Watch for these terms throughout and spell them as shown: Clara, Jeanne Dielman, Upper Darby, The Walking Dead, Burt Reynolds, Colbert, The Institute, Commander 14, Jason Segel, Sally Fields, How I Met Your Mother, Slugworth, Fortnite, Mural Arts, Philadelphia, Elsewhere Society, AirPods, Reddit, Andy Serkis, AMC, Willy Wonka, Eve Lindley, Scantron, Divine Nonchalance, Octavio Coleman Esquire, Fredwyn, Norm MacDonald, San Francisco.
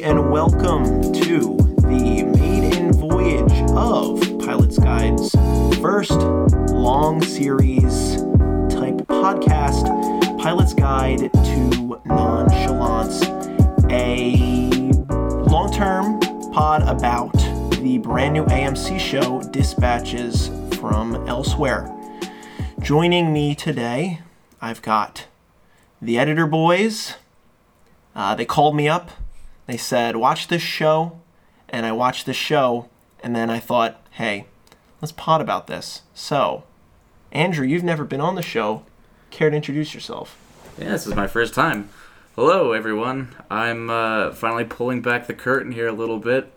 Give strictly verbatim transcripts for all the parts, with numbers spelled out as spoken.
everybody, and welcome to the maiden voyage of Pilot's Guide's first long series type podcast, Pilot's Guide to Nonchalance, a long-term pod about the brand new A M C show, Dispatches from Elsewhere. Joining me today, I've got the editor boys. Uh, they called me up, they said, watch this show, and I watched this show, and then I thought, hey, let's pod about this. So, Andrew, you've never been on the show. Care to introduce yourself? Yeah, this is my first time. Hello, everyone. I'm uh, finally pulling back the curtain here a little bit.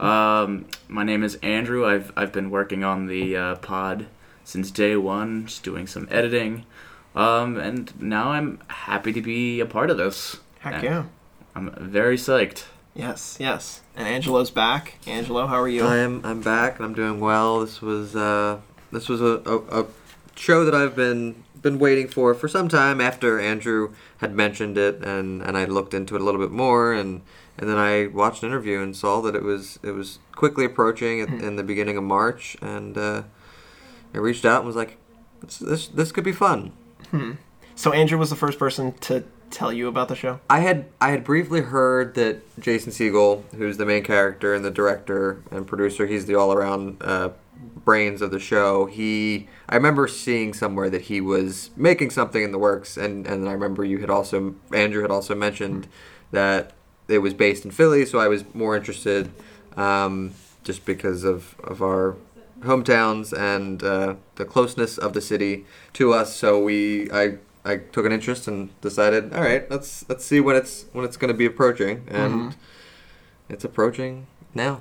Um, my name is Andrew. I've I've been working on the uh, pod since day one, just doing some editing, um, and now I'm happy to be a part of this. Heck and yeah. I'm very psyched. Yes, yes. And Angelo's back. Angelo, how are you? I am I'm back and I'm doing well. This was uh, this was a, a, a show that I've been been waiting for for some time after Andrew had mentioned it, and, and I looked into it a little bit more, and, and then I watched an interview and saw that it was it was quickly approaching at, in the beginning of March, and uh, I reached out and was like, this this, this could be fun. Hmm. So Andrew was the first person to tell you about the show? I had I had briefly heard that Jason Segel, who's the main character and the director and producer, he's the all-around uh, brains of the show. He I remember seeing somewhere that he was making something in the works, and, and I remember you had also Andrew had also mentioned that it was based in Philly, so I was more interested um, just because of, of our hometowns and uh, the closeness of the city to us. So we I I took an interest and decided, all right, let's let's see when it's when it's going to be approaching, and mm-hmm. it's approaching now.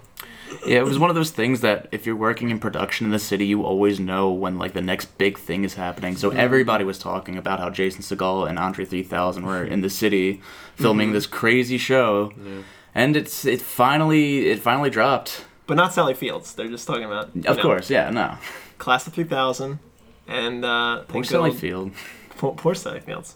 Yeah, it was one of those things that if you're working in production in the city, you always know when like the next big thing is happening. So yeah. Everybody was talking about how Jason Segel and Andre three thousand were in the city filming mm-hmm. this crazy show, yeah. and it's it finally it finally dropped. But not Sally Fields. They're just talking about of know, course, yeah, no Class of three thousand and uh, poor Sally Fields. Poor, poor Sally Fields.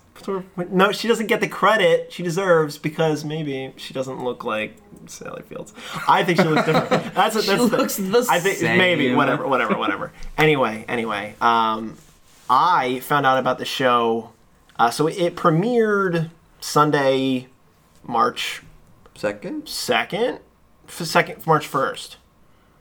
No, she doesn't get the credit she deserves because maybe she doesn't look like Sally Fields. I think she looks different. That's a, that's she the, looks the I think, same. Maybe, whatever, whatever, whatever. Anyway, anyway. Um, I found out about the show. Uh, so it, it premiered Sunday, March... Second? Second? Second, March first.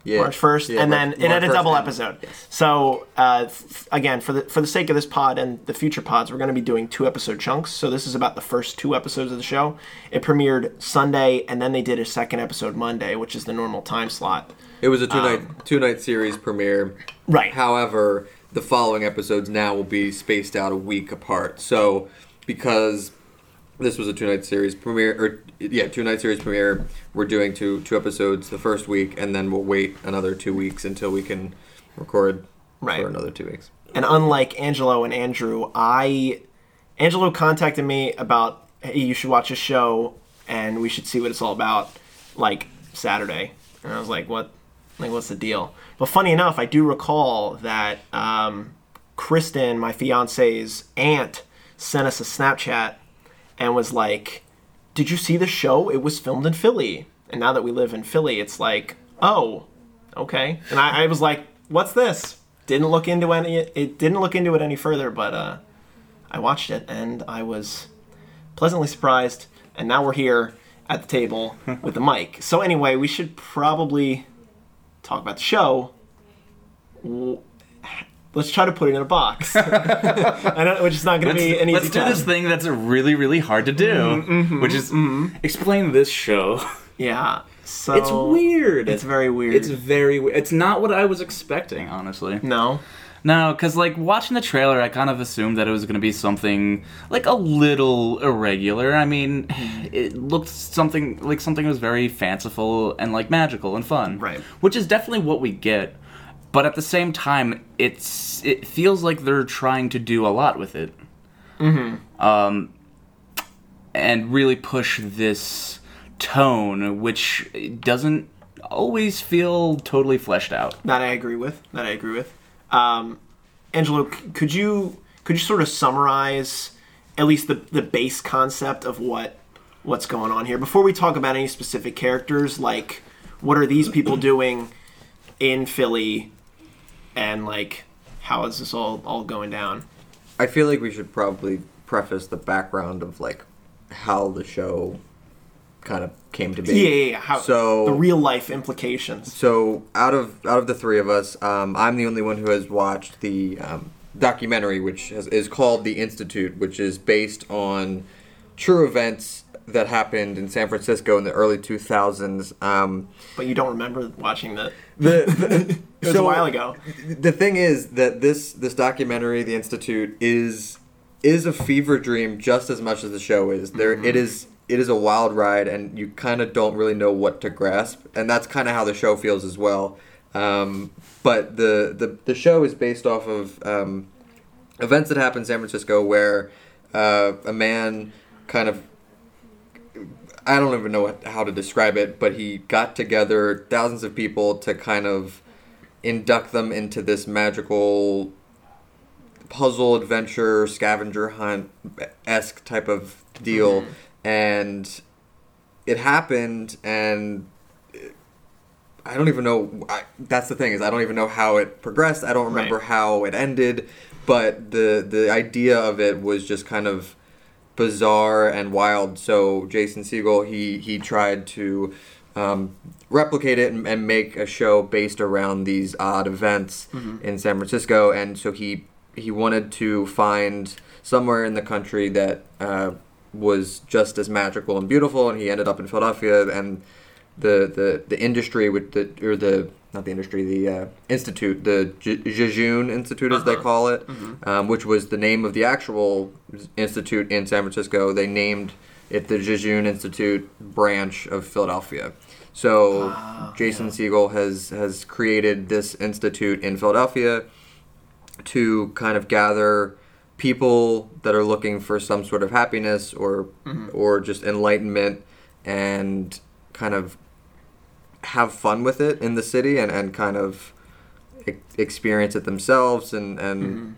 Yeah. March first, yeah, and then March, it March had a double episode. Yes. So, uh, f- again, for the for the sake of this pod and the future pods, we're going to be doing two-episode chunks. So this is about the first two episodes of the show. It premiered Sunday, and then they did a second episode Monday, which is the normal time slot. It was a two-night um, two-night series premiere. Right. However, the following episodes now will be spaced out a week apart. So because this was a two-night series premiere, or yeah, two-night series premiere. We're doing two two episodes the first week, and then we'll wait another two weeks until we can record right. for another two weeks. And unlike Angelo and Andrew, I Angelo contacted me about, hey, you should watch a show, and we should see what it's all about, like Saturday. And I was like, what? Like, what's the deal? But funny enough, I do recall that um, Kristen, my fiance's aunt, sent us a Snapchat. And was like, did you see the show? It was filmed in Philly. And now that we live in Philly, it's like, oh, okay. And I, I was like, what's this? Didn't look into any. It didn't look into it any further. But uh, I watched it, and I was pleasantly surprised. And now we're here at the table with the mic. So anyway, we should probably talk about the show. Let's try to put it in a box, I don't, which is not going to be an easy task. Let's do this thing that's really, really hard to do, mm-hmm. which is mm-hmm. explain this show. Yeah, so it's weird. It's very weird. It's very weird. It's not what I was expecting, honestly. No, no, because like watching the trailer, I kind of assumed that it was going to be something like a little irregular. I mean, it looked something like something that was very fanciful and like magical and fun, right? Which is definitely what we get. But at the same time, it's it feels like they're trying to do a lot with it, mm-hmm. um, and really push this tone, which doesn't always feel totally fleshed out. That I agree with. That I agree with. Um, Angelo, could you could you sort of summarize at least the the base concept of what what's going on here. Before we talk about any specific characters, like, what are these people doing in Philly, and, like, how is this all, all going down? I feel like we should probably preface the background of, like, how the show kind of came to be. Yeah, yeah, yeah. How, so, the real-life implications. So, out of out of the three of us, um, I'm the only one who has watched the um, documentary, which has, is called The Institute, which is based on true events that happened in San Francisco in the early two thousands. Um, but you don't remember watching that? The, the, it was so, a while ago. The thing is that this this documentary, The Institute, is is a fever dream just as much as the show is. There, mm-hmm. it is it is a wild ride, and you kind of don't really know what to grasp, and that's kind of how the show feels as well. Um, but the, the the show is based off of um, events that happened in San Francisco, where uh, a man kind of, I don't even know what, how to describe it, but he got together thousands of people to kind of induct them into this magical puzzle adventure, scavenger hunt-esque type of deal. Mm-hmm. And it happened, and I don't even know, I, that's the thing, is I don't even know how it progressed. I don't remember right. how it ended, but the the idea of it was just kind of bizarre and wild. So Jason Segel, he he tried to um, replicate it and, and make a show based around these odd events mm-hmm. in San Francisco. And so he he wanted to find somewhere in the country that uh, was just as magical and beautiful. And he ended up in Philadelphia. And the the, the industry with the or the not the industry the uh, institute the Je- Jejune Institute as uh-huh. they call it, mm-hmm. um, which was the name of the actual institute in San Francisco. They named it the Jejune Institute branch of Philadelphia. So wow, Jason yeah. Segel has has created this institute in Philadelphia to kind of gather people that are looking for some sort of happiness or mm-hmm. or just enlightenment, and kind of have fun with it in the city, and, and kind of e- experience it themselves. And, and mm-hmm.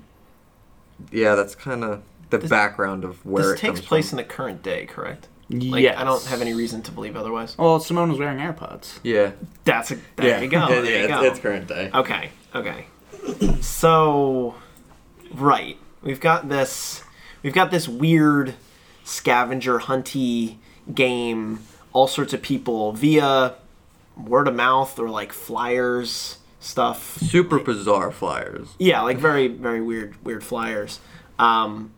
yeah, that's kind of the this, background of where it comes from. This takes place in the current day, correct? Like, yes. I don't have any reason to believe otherwise. Well, Simone was wearing AirPods. Yeah. That's a... There yeah. you go. There yeah, you go. It's, it's current day. Okay. Okay. So, right. We've got this... We've got this weird scavenger hunty game. All sorts of people via... word of mouth or like flyers stuff. Super like, bizarre flyers. Yeah, like very, very weird, weird flyers. Um,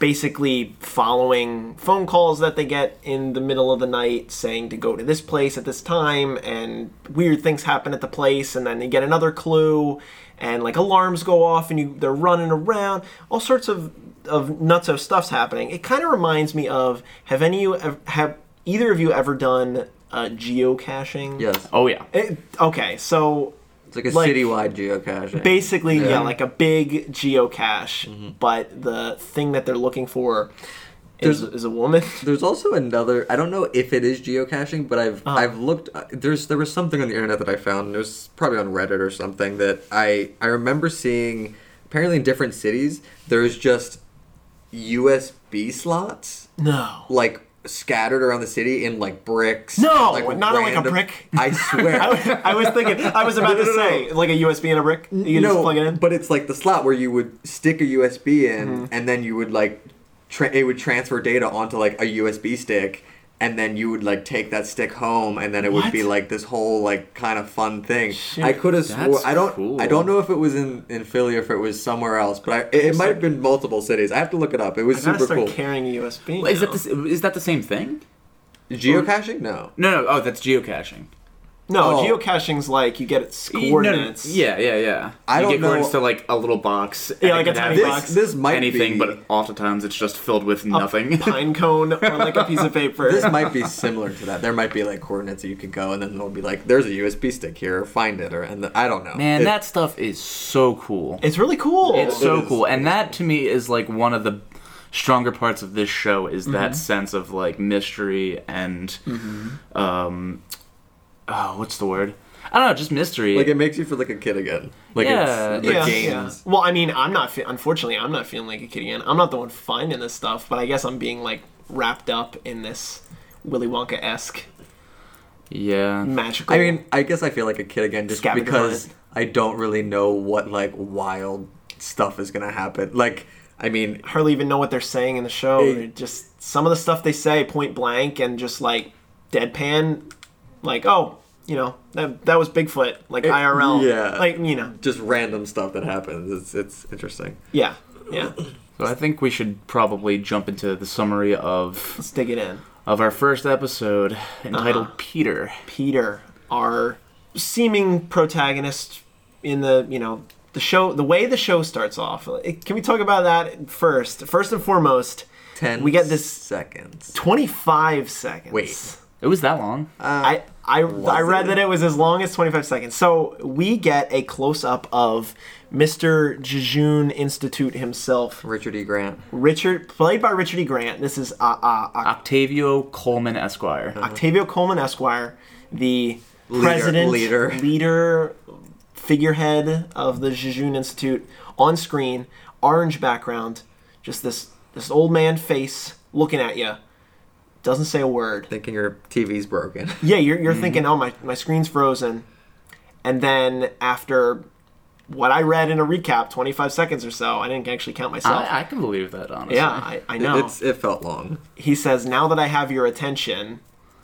basically following phone calls that they get in the middle of the night saying to go to this place at this time, and weird things happen at the place, and then they get another clue, and like alarms go off, and you they're running around. All sorts of, of nutso stuff's happening. It kind of reminds me of, have any you have either of you ever done Uh, geocaching? Yes. Oh, yeah. It, okay, so... It's like a like, citywide geocaching. Basically, yeah. yeah, like a big geocache, mm-hmm. but the thing that they're looking for is, is a woman. There's also another... I don't know if it is geocaching, but I've uh-huh. I've looked... Uh, there's There was something on the internet that I found, and it was probably on Reddit or something, that I, I remember seeing, apparently in different cities, there's just U S B slots. No. Like... scattered around the city in like bricks. No, like not random, like a brick. I swear. I, was, I was thinking, I was about no, no, to say, no. like a U S B in a brick? You can no, just plug it in? But it's like the slot where you would stick a U S B in mm-hmm. and then you would like, tra- it would transfer data onto like a U S B stick, and then you would like take that stick home, and then it what? would be like this whole like kind of fun thing. Shit, I could have swore, I don't, cool. I don't know if it was in, in Philly or if it was somewhere else, but I, it, it might have been multiple cities. I have to look it up. It was super cool. I gotta start carrying a U S B now. Is that the, is that the same thing? Geocaching? No. No, no. Oh, that's geocaching. No, oh. geocaching's like you get its coordinates. No, yeah, yeah, yeah. I you don't get know. coordinates to like a little box. Yeah, like a tiny this, box. This might anything, be... but oftentimes it's just filled with nothing. A pine cone or like a piece of paper. This might be similar to that. There might be like coordinates that you could go, and then it'll be like, there's a U S B stick here, or find it, or and the, I don't know. Man, it, that stuff is so cool. It's really cool. It's so it cool. And that to me is like one of the stronger parts of this show is that mm-hmm. sense of like mystery and... Mm-hmm. um Oh, what's the word? I don't know, just mystery. Like, it makes you feel like a kid again. Like yeah. It's, like yeah. games. Yeah. Well, I mean, I'm not, fe- unfortunately, I'm not feeling like a kid again. I'm not the one finding this stuff, but I guess I'm being, like, wrapped up in this Willy Wonka-esque. Yeah. Magical. I mean, I guess I feel like a kid again just because hunt. I don't really know what, like, wild stuff is going to happen. Like, I mean... hardly even know what they're saying in the show. It, just some of the stuff they say point blank and just, like, deadpan. Like, oh, you know, that that was Bigfoot. Like, it, I R L. Yeah. Like, you know. Just random stuff that happens. It's It's interesting. Yeah. Yeah. So I think we should probably jump into the summary of... Let's dig it in. Of our first episode, entitled uh-huh. Peter. Peter, our seeming protagonist in the, you know, the show, the way the show starts off. It, can we talk about that first? First and foremost, ten we get this seconds. twenty-five seconds. Wait, it was that long? Uh, I, I, I read it? that it was as long as twenty-five seconds. So we get a close-up of Mister Jejune Institute himself. Richard E. Grant. Richard, played by Richard E. Grant. This is uh, uh, Oct- Octavio Coleman Esquire. Mm-hmm. Octavio Coleman Esquire, the leader, president, leader. leader, figurehead of the Jejune Institute, on screen, orange background, just this this old man face looking at you. Doesn't say a word. Thinking your T V's broken. Yeah, you're you're mm-hmm. thinking, oh, my, my screen's frozen. And then after... what I read in a recap, twenty-five seconds or so. I didn't actually count myself. I, I can believe that, honestly. Yeah, I, I know. It's, it felt long. He says, now that I have your attention,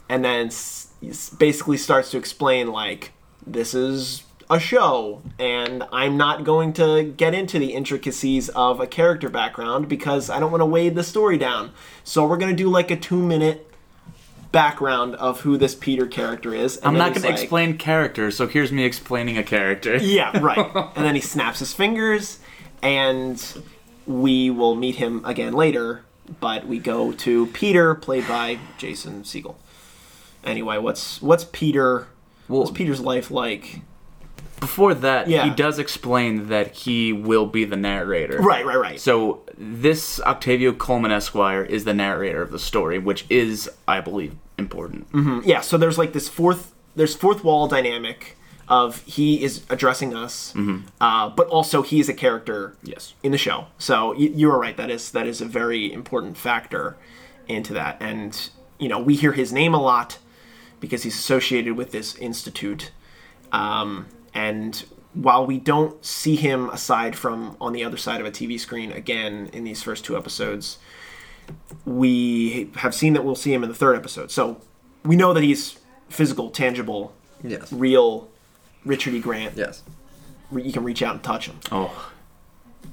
and then s- basically starts to explain, like, this is a show, and I'm not going to get into the intricacies of a character background because I don't want to weigh the story down. So we're going to do, like, a two-minute background of who this Peter character is. And I'm not going like, to explain characters, so here's me explaining a character. Yeah, right. And then he snaps his fingers, and we will meet him again later, but we go to Peter, played by Jason Segel. Anyway, what's what's Peter? Well, what's Peter's life like? Before that, yeah. he does explain that he will be the narrator. Right, right, right. So this Octavio Coleman Esquire is the narrator of the story, which is, I believe, important. Mm-hmm. Yeah, so there's like this fourth, there's fourth wall dynamic of he is addressing us, mm-hmm. uh, but also he is a character yes. in the show. So you, you are right, that is that is a very important factor into that. And, you know, we hear his name a lot because he's associated with this institute. Um... And while we don't see him aside from on the other side of a T V screen again in these first two episodes, we have seen that we'll see him in the third episode. So we know that he's physical, tangible, yes. real Richard E. Grant. Yes. Re- you can reach out and touch him. Oh.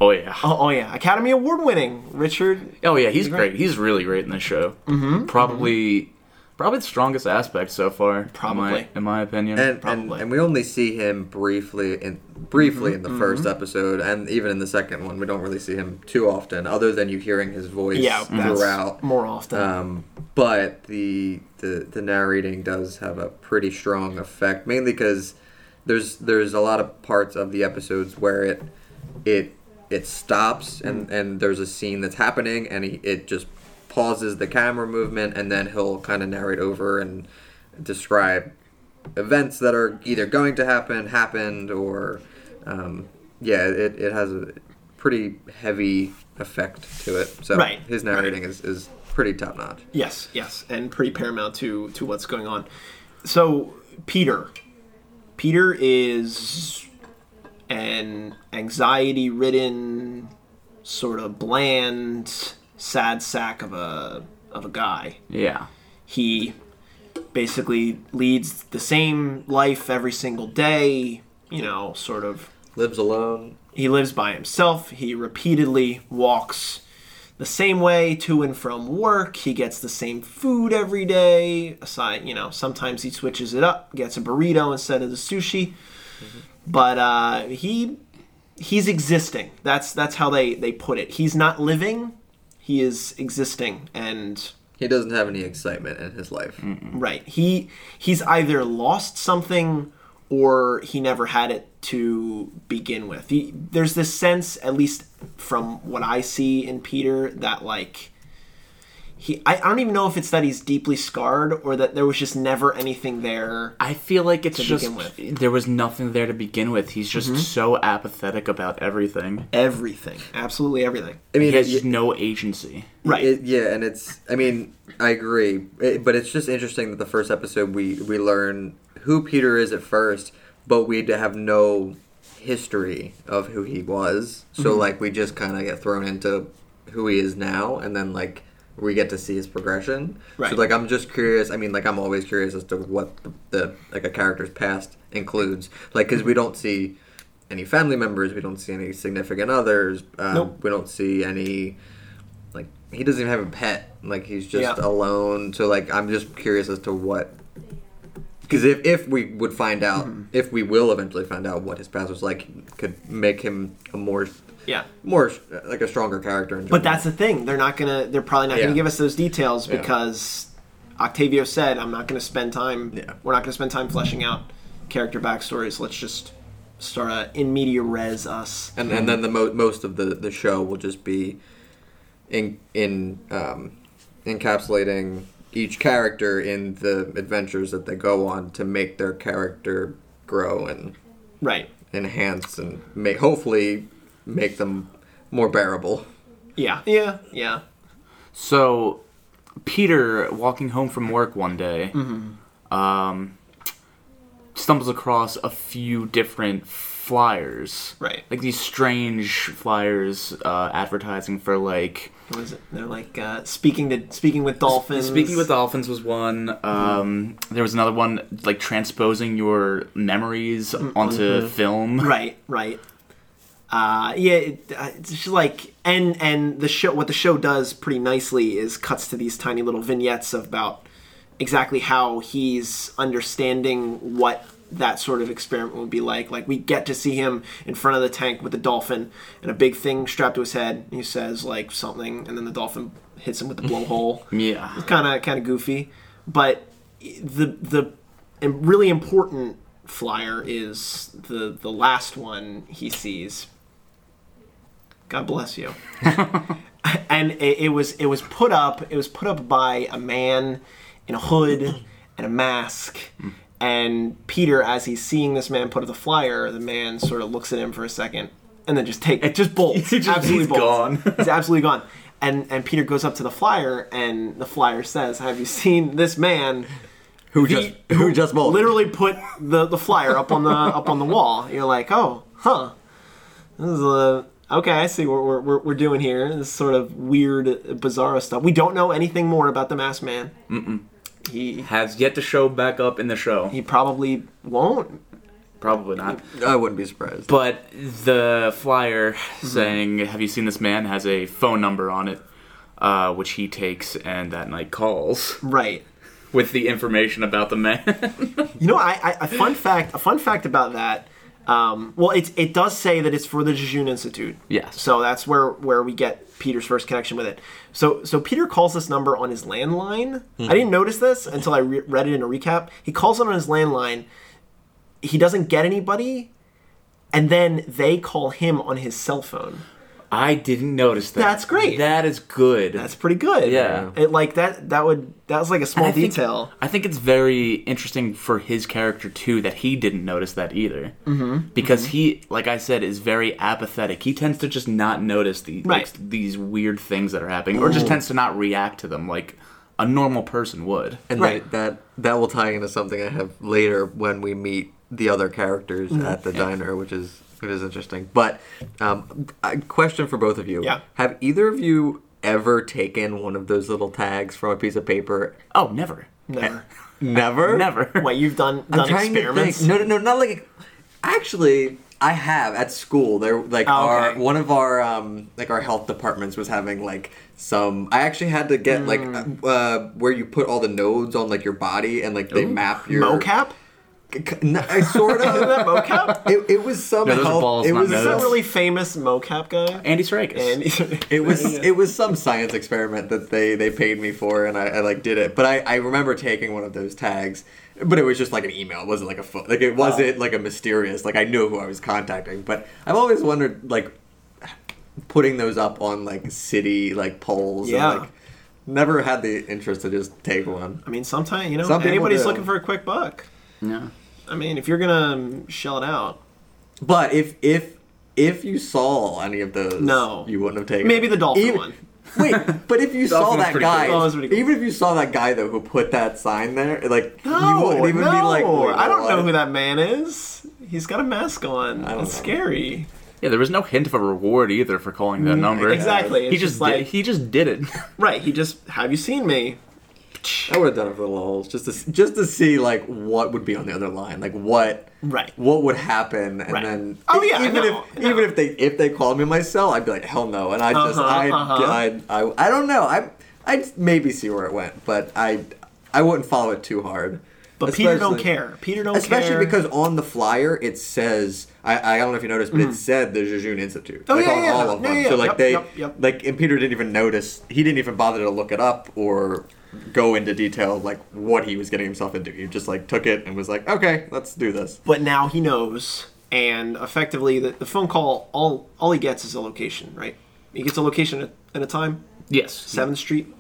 Oh, yeah. Oh, oh yeah. Academy Award-winning Richard. Oh, yeah. He's great. He's really great in this show. Mm-hmm. Probably... Mm-hmm. Probably the strongest aspect so far, probably in my, in my opinion. And, probably. And, and we only see him briefly in briefly mm-hmm, in the mm-hmm. first episode, and even in the second one, we don't really see him too often, other than you hearing his voice yeah, throughout. That's more often. Um, but the, the the narrating does have a pretty strong effect, mainly because there's there's a lot of parts of the episodes where it it it stops mm-hmm. and, and there's a scene that's happening, and he, it just. pauses the camera movement, and then he'll kind of narrate over and describe events that are either going to happen, happened, or um, yeah, it, it has a pretty heavy effect to it. So right. his narrating right. is, is pretty top notch. Yes, yes, and pretty paramount to to what's going on. So Peter, Peter is an anxiety-ridden, sort of bland. sad sack of a of a guy. Yeah. He basically leads the same life every single day, you know, sort of... Lives alone. He lives by himself. He repeatedly walks the same way to and from work. He gets the same food every day. Aside, you know, sometimes he switches it up, gets a burrito instead of the sushi. Mm-hmm. But uh, he he's existing. That's that's how they, they put it. He's not living... He is existing, and... He doesn't have any excitement in his life. Mm-mm. Right. He He's either lost something, or he never had it to begin with. He, there's this sense, at least from what I see in Peter, that, like, he I, I don't even know if it's that he's deeply scarred or that there was just never anything there. I feel like it's just begin with. There was nothing there to begin with. He's just mm-hmm. so apathetic about everything. Everything. Absolutely everything. I mean, he has it, no agency. Right. It, yeah, and it's I mean, I agree. It, but it's just interesting that the first episode we we learn who Peter is at first, but we have no history of who he was. So mm-hmm. like we just kind of get thrown into who he is now, and then like we get to see his progression. Right. So like I'm just curious. I mean, like I'm always curious as to what the, the like a character's past includes. Like because we don't see any family members, we don't see any significant others. Um, nope. We don't see any. Like he doesn't even have a pet. Like he's just yeah. alone. So like I'm just curious as to what. Because if, if we would find out, mm-hmm. if we will eventually find out what his past was like, could make him a more, yeah, more like a stronger character. In but that's the thing; they're not gonna, they're probably not yeah. gonna give us those details yeah. because Octavio said, "I'm not gonna spend time. Yeah. We're not gonna spend time fleshing out character backstories. Let's just start a in media res us." And and then the mo- most of the, the show will just be in in um, encapsulating. Each character in the adventures that they go on to make their character grow and right. enhance and make hopefully make them more bearable. Yeah, yeah, yeah. So Peter, walking home from work one day, mm-hmm. um, stumbles across a few different flyers, right? Like these strange flyers uh, advertising for like. What is it? They're like uh, speaking to speaking with dolphins. Speaking with dolphins was one. Um, mm-hmm. There was another one like transposing your memories mm-hmm. onto film. Right, right. Uh, yeah, it, it's just like and and the show. What the show does pretty nicely is cuts to these tiny little vignettes about exactly how he's understanding what that sort of experiment would be like. Like we get to see him in front of the tank with the dolphin and a big thing strapped to his head. He says like something, and then the dolphin hits him with the blowhole. yeah, it's kind of kind of goofy, but the the really important flyer is the the last one he sees. God bless you. and it, it was it was put up. It was put up by a man in a hood and a mask. And Peter, as he's seeing this man put up the flyer, the man sort of looks at him for a second, and then just take it just bolts. He just, absolutely he's bolts. Gone. He's absolutely gone. And and Peter goes up to the flyer, and the flyer says, "Have you seen this man who just he, who just bolted? Literally put the, the flyer up on the up on the wall." You're like, "Oh, huh? This is a, okay. I see what we're, we're we're doing here. This sort of weird, bizarro stuff. We don't know anything more about the masked man." Mm-mm. He has yet to show back up in the show. He probably won't. Probably not. I wouldn't be surprised. But the flyer mm-hmm. saying, "Have you seen this man?" has a phone number on it, uh, which he takes and that night calls. Right. With the information about the man. you know, I, I a fun fact. A fun fact about that. Um, well, it it does say that it's for the Jejune Institute. Yes. So that's where, where we get Peter's first connection with it. So so Peter calls this number on his landline. Mm-hmm. I didn't notice this until I re- read it in a recap. He calls it on his landline. He doesn't get anybody, and then they call him on his cell phone. I didn't notice that. That's great. That is good. That's pretty good. Yeah. It, like that. That would. That was like a small I detail. Think, I think it's very interesting for his character too that he didn't notice that either. Mm-hmm. Because mm-hmm. he, like I said, is very apathetic. He tends to just not notice the right. like, these weird things that are happening, Ooh. or just tends to not react to them like a normal person would. And right. that, that that will tie into something I have later when we meet the other characters mm-hmm. at the yeah. diner, which is. It is interesting. But um, a question for both of you. Yeah. Have either of you ever taken one of those little tags from a piece of paper? Oh, never. Never. Never? Never. What, you've done, done experiments? No, no, no, not like... Actually, I have at school. There, like oh, our okay. One of our um, like our health departments was having like some... I actually had to get mm. like uh, where you put all the nodes on like your body and like they Ooh. map your... Mocap? No, I sort of. Isn't that mocap? It, it was some. No, those health, are balls, it was some notes. Really famous mocap guy. Andy Serkis. Andy. It was. It was some science experiment that they, they paid me for, and I, I like did it. But I, I remember taking one of those tags. But it was just like an email. It wasn't like a phone. Like it wasn't oh. like a mysterious. Like I knew who I was contacting. But I've always wondered, like, putting those up on like city like polls. Yeah. And, like, Never had the interest to just take one. I mean, sometimes, you know, Some anybody's looking for a quick buck. No. I mean, if you're going to shell it out. But if if if you saw any of those, no. you wouldn't have taken Maybe it. the dolphin even, one. Wait, but if you saw that guy, cool. cool. even if you saw that guy, though, who put that sign there, like, no, you wouldn't even no. be like, oh, I don't know who that man is. He's got a mask on. It's scary. Yeah, there was no hint of a reward either for calling that number. Exactly. He it's just, just like, did, he just did it. Right. He just, have you seen me? I would have done it for the lulz, just to just to see like what would be on the other line, like what right. what would happen, and right. then oh, yeah, even no, if no. even if they if they called me on my cell, I'd be like hell no, and I uh-huh, just I uh-huh. I I don't know, I I'd maybe see where it went, but I I wouldn't follow it too hard. But especially, Peter don't care. Peter don't especially care. Especially because on the flyer it says, I, I don't know if you noticed, but mm. it said the Jejune Institute. Oh, like yeah, on yeah, all yeah. of them. Yeah, yeah. So like yep, they, yep, yep. like, and Peter didn't even notice. He didn't even bother to look it up or go into detail like what he was getting himself into. He just like took it and was like, okay, let's do this. But now he knows, and effectively the, the phone call, all all he gets is a location, right? He gets a location at, at a time. Yes. Seventh yeah. Street.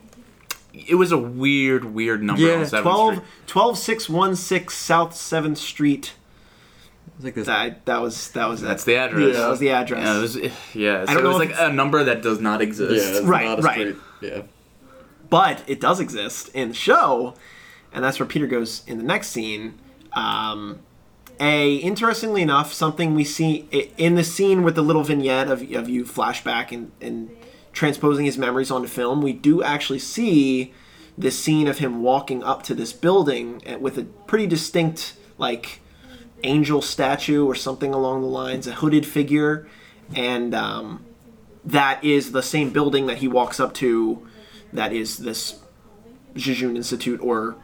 It was a weird, weird number yeah, on seventh twelve, Street. one two six one six South seventh Street. It was like this. I, that was that was that's it. the address. Yeah, that was the address. Yeah, it was, yeah. So I don't it was know like a number that does not exist. Yeah, right, not a right. Street. Yeah. But it does exist in the show, and that's where Peter goes in the next scene. Um, a interestingly enough, something we see in the scene with the little vignette of of you flashback and. and transposing his memories onto film, we do actually see this scene of him walking up to this building with a pretty distinct, like, angel statue or something along the lines, a hooded figure, and um, that is the same building that he walks up to that is this Jejune Institute or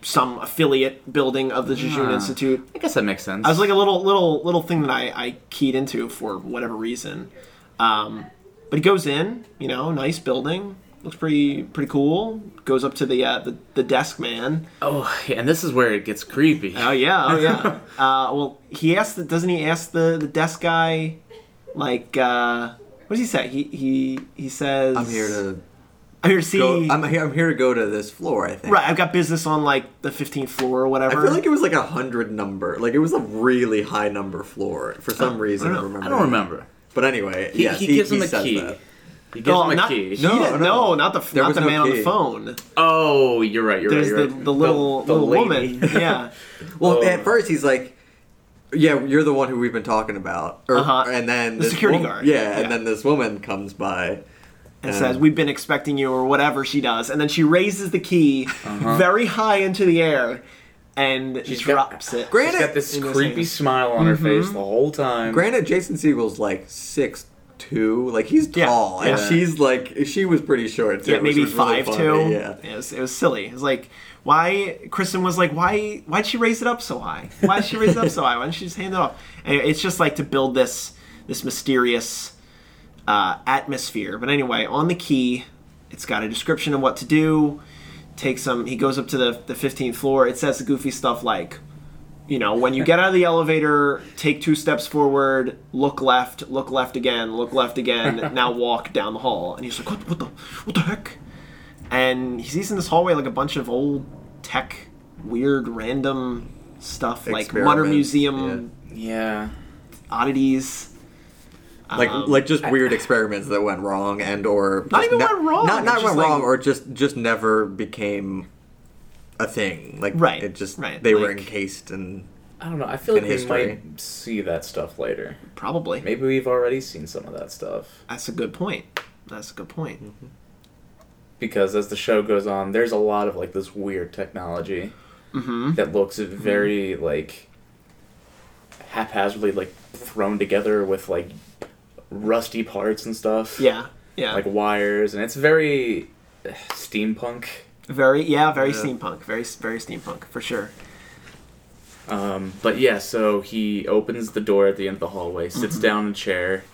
some affiliate building of the Jejune uh, Institute. I guess that makes sense. I was like a little little, little thing that I, I keyed into for whatever reason. Um... But he goes in, you know, nice building, looks pretty pretty cool. Goes up to the uh, the, the desk man. Oh, and this is where it gets creepy. Oh yeah, oh yeah. uh, well, he asks, the, doesn't he ask the, the desk guy, like, uh, what does he say? He he he says, I'm here to, I'm here to see. Go, I'm here. I'm here to go to this floor. I think. Right, I've got business on like the fifteenth floor or whatever. I feel like it was like a hundred number. Like it was a really high number floor for some oh, reason. I don't, I remember. I don't remember. But anyway, he, yes, he, he gives him he a key. That. He gives oh, him a not, key. No, no, no, not the not the no man key. on the phone. Oh, you're right. You're There's right. There's the, right. the little the, the little lady. woman. Yeah. well, oh. At first he's like, "Yeah, you're the one who we've been talking about," or, uh-huh. and then the security woman, guard. Yeah, yeah, and then this woman comes by. And, and says, we've been expecting you, or whatever she does, and then she raises the key uh-huh. very high into the air. And she drops got, it. Granted, she's got this creepy hands. smile on her mm-hmm. face the whole time. Granted, Jason Segel's like six two Like, he's tall. Yeah. And yeah. she's like, she was pretty short, too. Yeah, maybe five two Really yeah. yeah, it, was, it was silly. It was like, why? Kristen was like, why, why'd she raise it up so high? Why'd she raise it up so high? Why didn't she just hand it off? And it's just like to build this, this mysterious uh, atmosphere. But anyway, on the key, it's got a description of what to do. Takes him, he goes up to the, the fifteenth floor. It says goofy stuff like, you know, when you get out of the elevator, take two steps forward, look left, look left again, look left again, now walk down the hall. And he's like, what, what the what the heck? And he sees in this hallway like a bunch of old tech, weird, random stuff, like Mutter Museum yeah. yeah. oddities. Like um, like just weird I, experiments that went wrong and or not even ne- went wrong. Not not went like, wrong or just, just never became a thing. Like right, it just right. they like, were encased in I don't know. I feel like we might see that stuff later. Probably. Maybe we've already seen some of that stuff. That's a good point. That's a good point. Mm-hmm. Because as the show goes on, there's a lot of like this weird technology mm-hmm. that looks very mm-hmm. like haphazardly like thrown together with like rusty parts and stuff. Yeah, yeah. Like wires, and it's very uh, steampunk. Very, yeah, very yeah. steampunk. Very, very steampunk, for sure. Um, but yeah, so he opens the door at the end of the hallway, sits mm-hmm. down in a chair,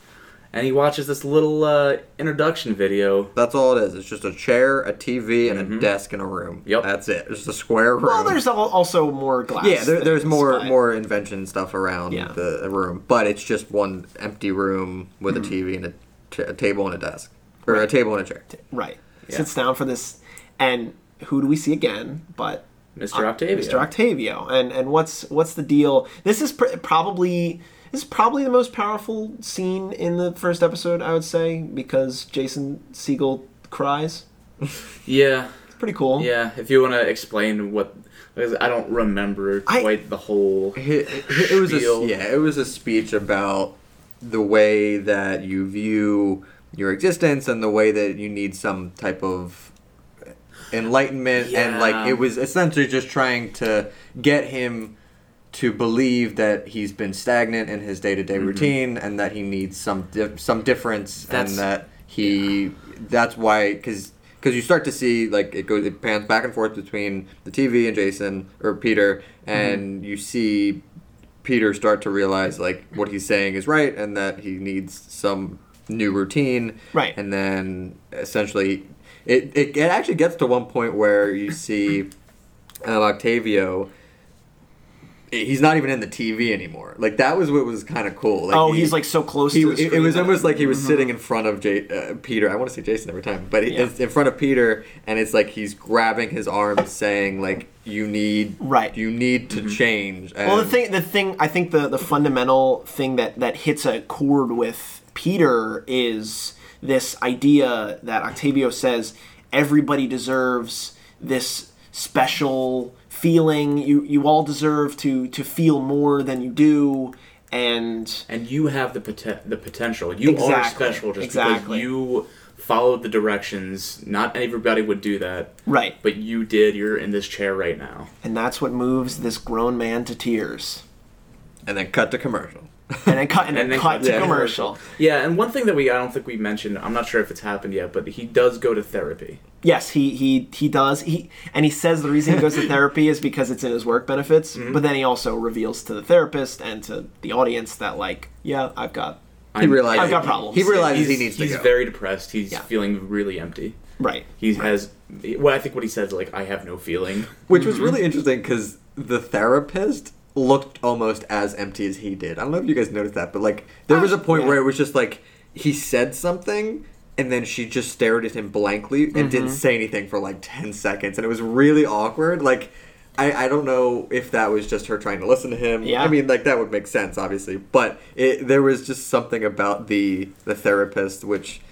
and he watches this little uh, introduction video. That's all it is. It's just a chair, a T V, and mm-hmm. a desk in a room. Yep. That's it. It's just a square room. Well, there's also more glass. Yeah, there, there's more spy. more invention stuff around yeah. the room. But it's just one empty room with mm-hmm. a T V and a, t- a table and a desk. Or right. a table and a chair. Right. yeah. sits down for this, and who do we see again but Mister Octavio? Mister Octavio, and and what's what's the deal? This is pr- probably this is probably the most powerful scene in the first episode, I would say, because Jason Segel cries. Yeah, it's pretty cool. Yeah, if you want to explain what. Because I don't remember quite I, the whole it, it, it was spiel. A, yeah, it was a speech about the way that you view your existence and the way that you need some type of enlightenment. Yeah. And, like, it was essentially just trying to get him to believe that he's been stagnant in his day-to-day mm-hmm. routine and that he needs some di- some difference that's, and that he... Yeah. That's why... Because... Because you start to see, like, it goes, it pans back and forth between the T V and Jason, or Peter, and mm-hmm. you see Peter start to realize, like, what he's saying is right, and that he needs some new routine. Right. And then, essentially, it, it, it actually gets to one point where you see um, Octavio... He's not even in the T V anymore. Like, that was what was kind of cool. Like, oh, he, he's, like, so close he, to the screen. It was then. Almost like he was mm-hmm. sitting in front of J- uh, Peter. I want to say Jason every time. But yeah. it's in front of Peter, and it's like he's grabbing his arm saying, like, you need right. you need to mm-hmm. change. And well, the thing, the thing, I think the, the fundamental thing that, that hits a chord with Peter is this idea that Octavio says, everybody deserves this special... feeling you you all deserve to to feel more than you do, and and you have the poten- the potential you exactly, are special just exactly. because you followed the directions. Not everybody would do that, right? But you did. You're in this chair right now, and that's what moves this grown man to tears. And then cut to commercial. And then cut and, and then cut, cut to yeah. commercial. Yeah, and one thing that we I don't think we mentioned, I'm not sure if it's happened yet, but he does go to therapy. Yes, he he, he does. He and he says the reason he goes to therapy is because it's in his work benefits, mm-hmm. but then he also reveals to the therapist and to the audience that, like, yeah, I've got he realizes, I've got problems. He realizes he needs to go. He's very depressed. He's yeah. feeling really empty. Right. He right. has well, I think what he says, like, I have no feeling. Which mm-hmm. was really interesting because the therapist looked almost as empty as he did. I don't know if you guys noticed that, but, like, there was a point yeah. where it was just, like, he said something, and then she just stared at him blankly and mm-hmm. didn't say anything for, like, ten seconds, and it was really awkward. Like, I, I don't know if that was just her trying to listen to him. Yeah. I mean, like, that would make sense, obviously, but it, there was just something about the, the therapist, which...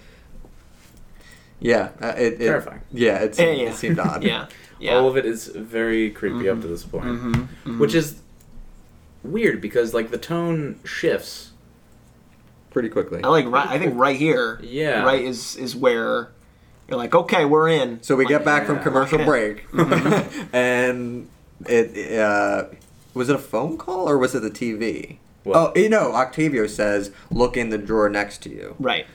Yeah. Uh, it, it, Terrifying. Yeah, it seemed, yeah, yeah. It seemed odd. yeah. yeah. All of it is very creepy mm-hmm. up to this point, mm-hmm. Mm-hmm. which is... weird because, like, the tone shifts pretty quickly. I like right, I think right here, yeah, right is is where you're like, okay, we're in. So we like, get back yeah, from commercial okay. break, mm-hmm. and it uh, was it a phone call or was it the T V? What? Oh, you know, Octavio says, "Look in the drawer next to you." Right,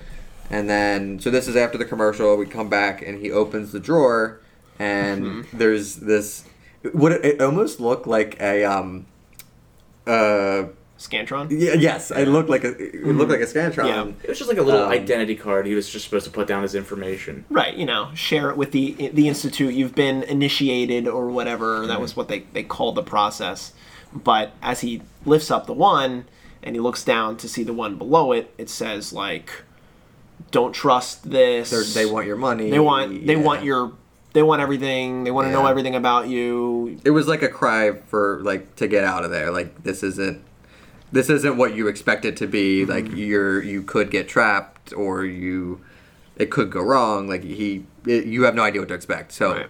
and then so this is after the commercial. We come back and he opens the drawer, and mm-hmm. there's this. Would it, it almost look like a um. Uh, Scantron? Yeah, yes, it looked like a it mm-hmm. looked like a Scantron. Yeah. It was just like a little um, identity card. He was just supposed to put down his information. Right, you know, share it with the the Institute. You've been initiated or whatever. Mm-hmm. That was what they, they called the process. But as he lifts up the one and he looks down to see the one below it, it says, like, don't trust this. They're, they want your money. They want they yeah. want your They want everything. They want to yeah. know everything about you. It was like a cry for, like, to get out of there. Like, this isn't, this isn't what you expect it to be. Mm-hmm. Like, you're, you could get trapped, or you, it could go wrong. Like, he, it, you have no idea what to expect. So, right.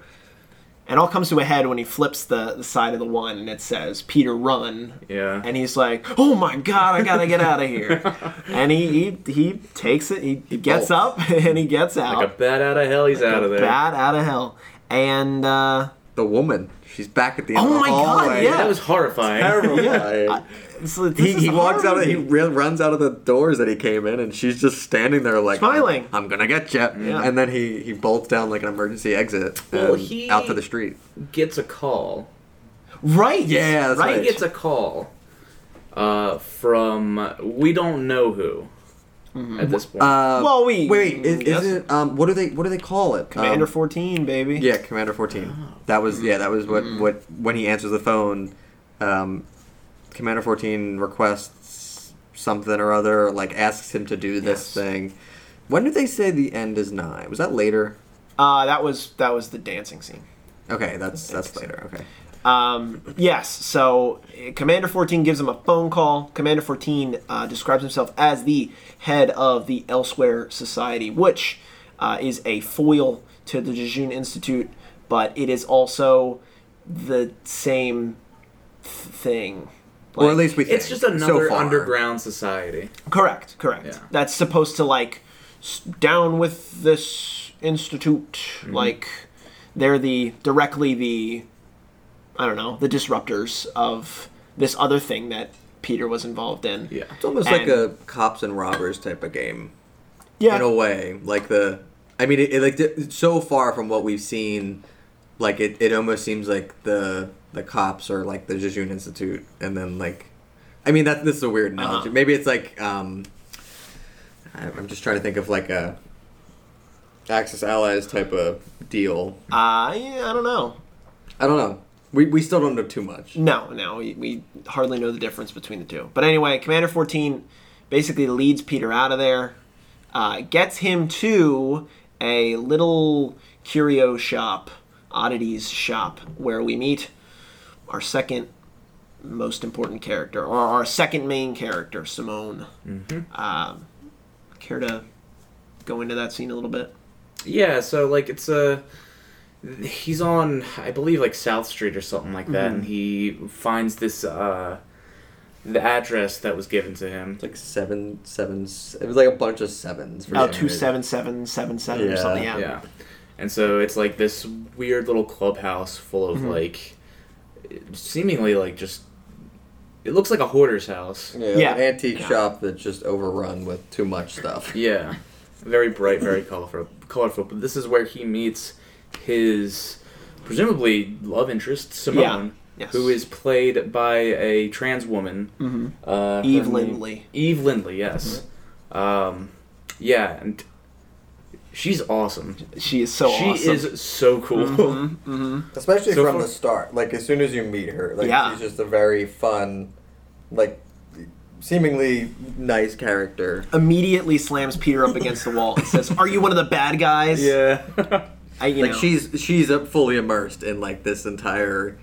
It all comes to a head when he flips the, the side of the one and it says, Peter, run. Yeah. And he's like, oh my God, I gotta get out of here. And he, he he takes it, he, he gets bolts. up and he gets out. Like a bat out of hell, he's like out of there. bat out of hell. And uh, the woman, she's back at the end oh of the hallway. Oh my God, yeah. yeah. That was horrifying. Terrifying. Yeah. I, so he he walks out, of, he runs out of the doors that he came in, and she's just standing there like, smiling. I'm, I'm gonna get you. Yeah. And then he, he bolts down like an emergency exit well, and he out to the street. Gets a call. Right. Yeah, that's right. right. He gets a call uh, from we don't know who. Mm-hmm. At this point, uh, well, we wait. Is, yes. is it um? What do they? What do they call it? Commander um, fourteen, baby. Yeah, Commander fourteen. Oh. That was yeah. That was what, mm. what when he answers the phone, um, Commander fourteen requests something or other, or, like, asks him to do this yes. thing. When did they say the end is nigh? Was that later? Uh, that was that was the dancing scene. Okay, that's that's later. Okay. Um, yes, so Commander fourteen gives him a phone call. Commander fourteen uh, describes himself as the head of the Elsewhere Society, which uh, is a foil to the Jejune Institute, but it is also the same thing. Like, or at least we think. It's just another so underground society. Correct, correct. Yeah. That's supposed to, like, down with this institute. Mm-hmm. Like, they're the, directly the... I don't know, the disruptors of this other thing that Peter was involved in. Yeah. It's almost and, like a cops and robbers type of game. Yeah. In a way. Like the, I mean, it, it like it's so far from what we've seen, like it, it almost seems like the the cops are like the Jejune Institute. And then like, I mean, that this is a weird analogy. Uh-huh. Maybe it's like, um, I'm just trying to think of like a Axis Allies type of deal. Uh, yeah, I don't know. I don't know. We we still don't know too much. No, no. We, we hardly know the difference between the two. But anyway, Commander fourteen basically leads Peter out of there, uh, gets him to a little curio shop, oddities shop, where we meet our second most important character, or our second main character, Simone. Mm-hmm. Um, care to go into that scene a little bit? Yeah, so, like, it's a... He's on, I believe, like South Street or something like that, mm-hmm. and he finds this uh, the address that was given to him. It's like seven sevens. It was like a bunch of sevens. For oh, two reason. seven seven seven seven yeah. or something. Yeah. yeah. And so it's like this weird little clubhouse full of mm-hmm. like, seemingly like just. It looks like a hoarder's house. Yeah. yeah. An antique yeah. shop that's just overrun with too much stuff. Yeah. Very bright, very colorful. Colorful, but this is where he meets. His presumably love interest, Simone, yeah. yes. who is played by a trans woman, mm-hmm. uh, Eve Lindley. Eve Lindley, yes, mm-hmm. um, yeah, and she's awesome. She is so she awesome. She is so cool, mm-hmm. Mm-hmm. especially so from far, the start. Like as soon as you meet her, like yeah. she's just a very fun, like. Seemingly nice character. Immediately slams Peter up against the wall and says, "Are you one of the bad guys?" Yeah. I, you like know. she's she's fully immersed in like this entire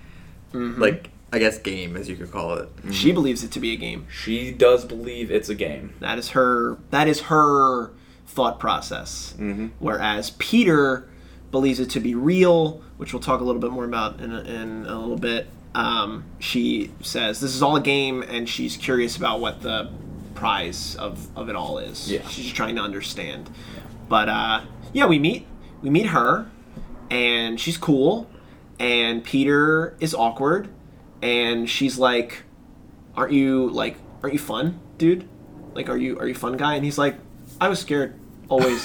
mm-hmm. like I guess game as you could call it. Mm-hmm. She believes it to be a game. She does believe it's a game. That is her that is her thought process. Mm-hmm. Whereas Peter believes it to be real, which we'll talk a little bit more about in a, in a little bit. Um, she says this is all a game, and she's curious about what the prize of, of it all is. Yeah. She's trying to understand. Yeah. But uh, yeah, we meet. We meet her, and she's cool, and Peter is awkward, and she's like, "Aren't you like, aren't you fun, dude? Like, are you are you fun guy?" And he's like, "I was scared always.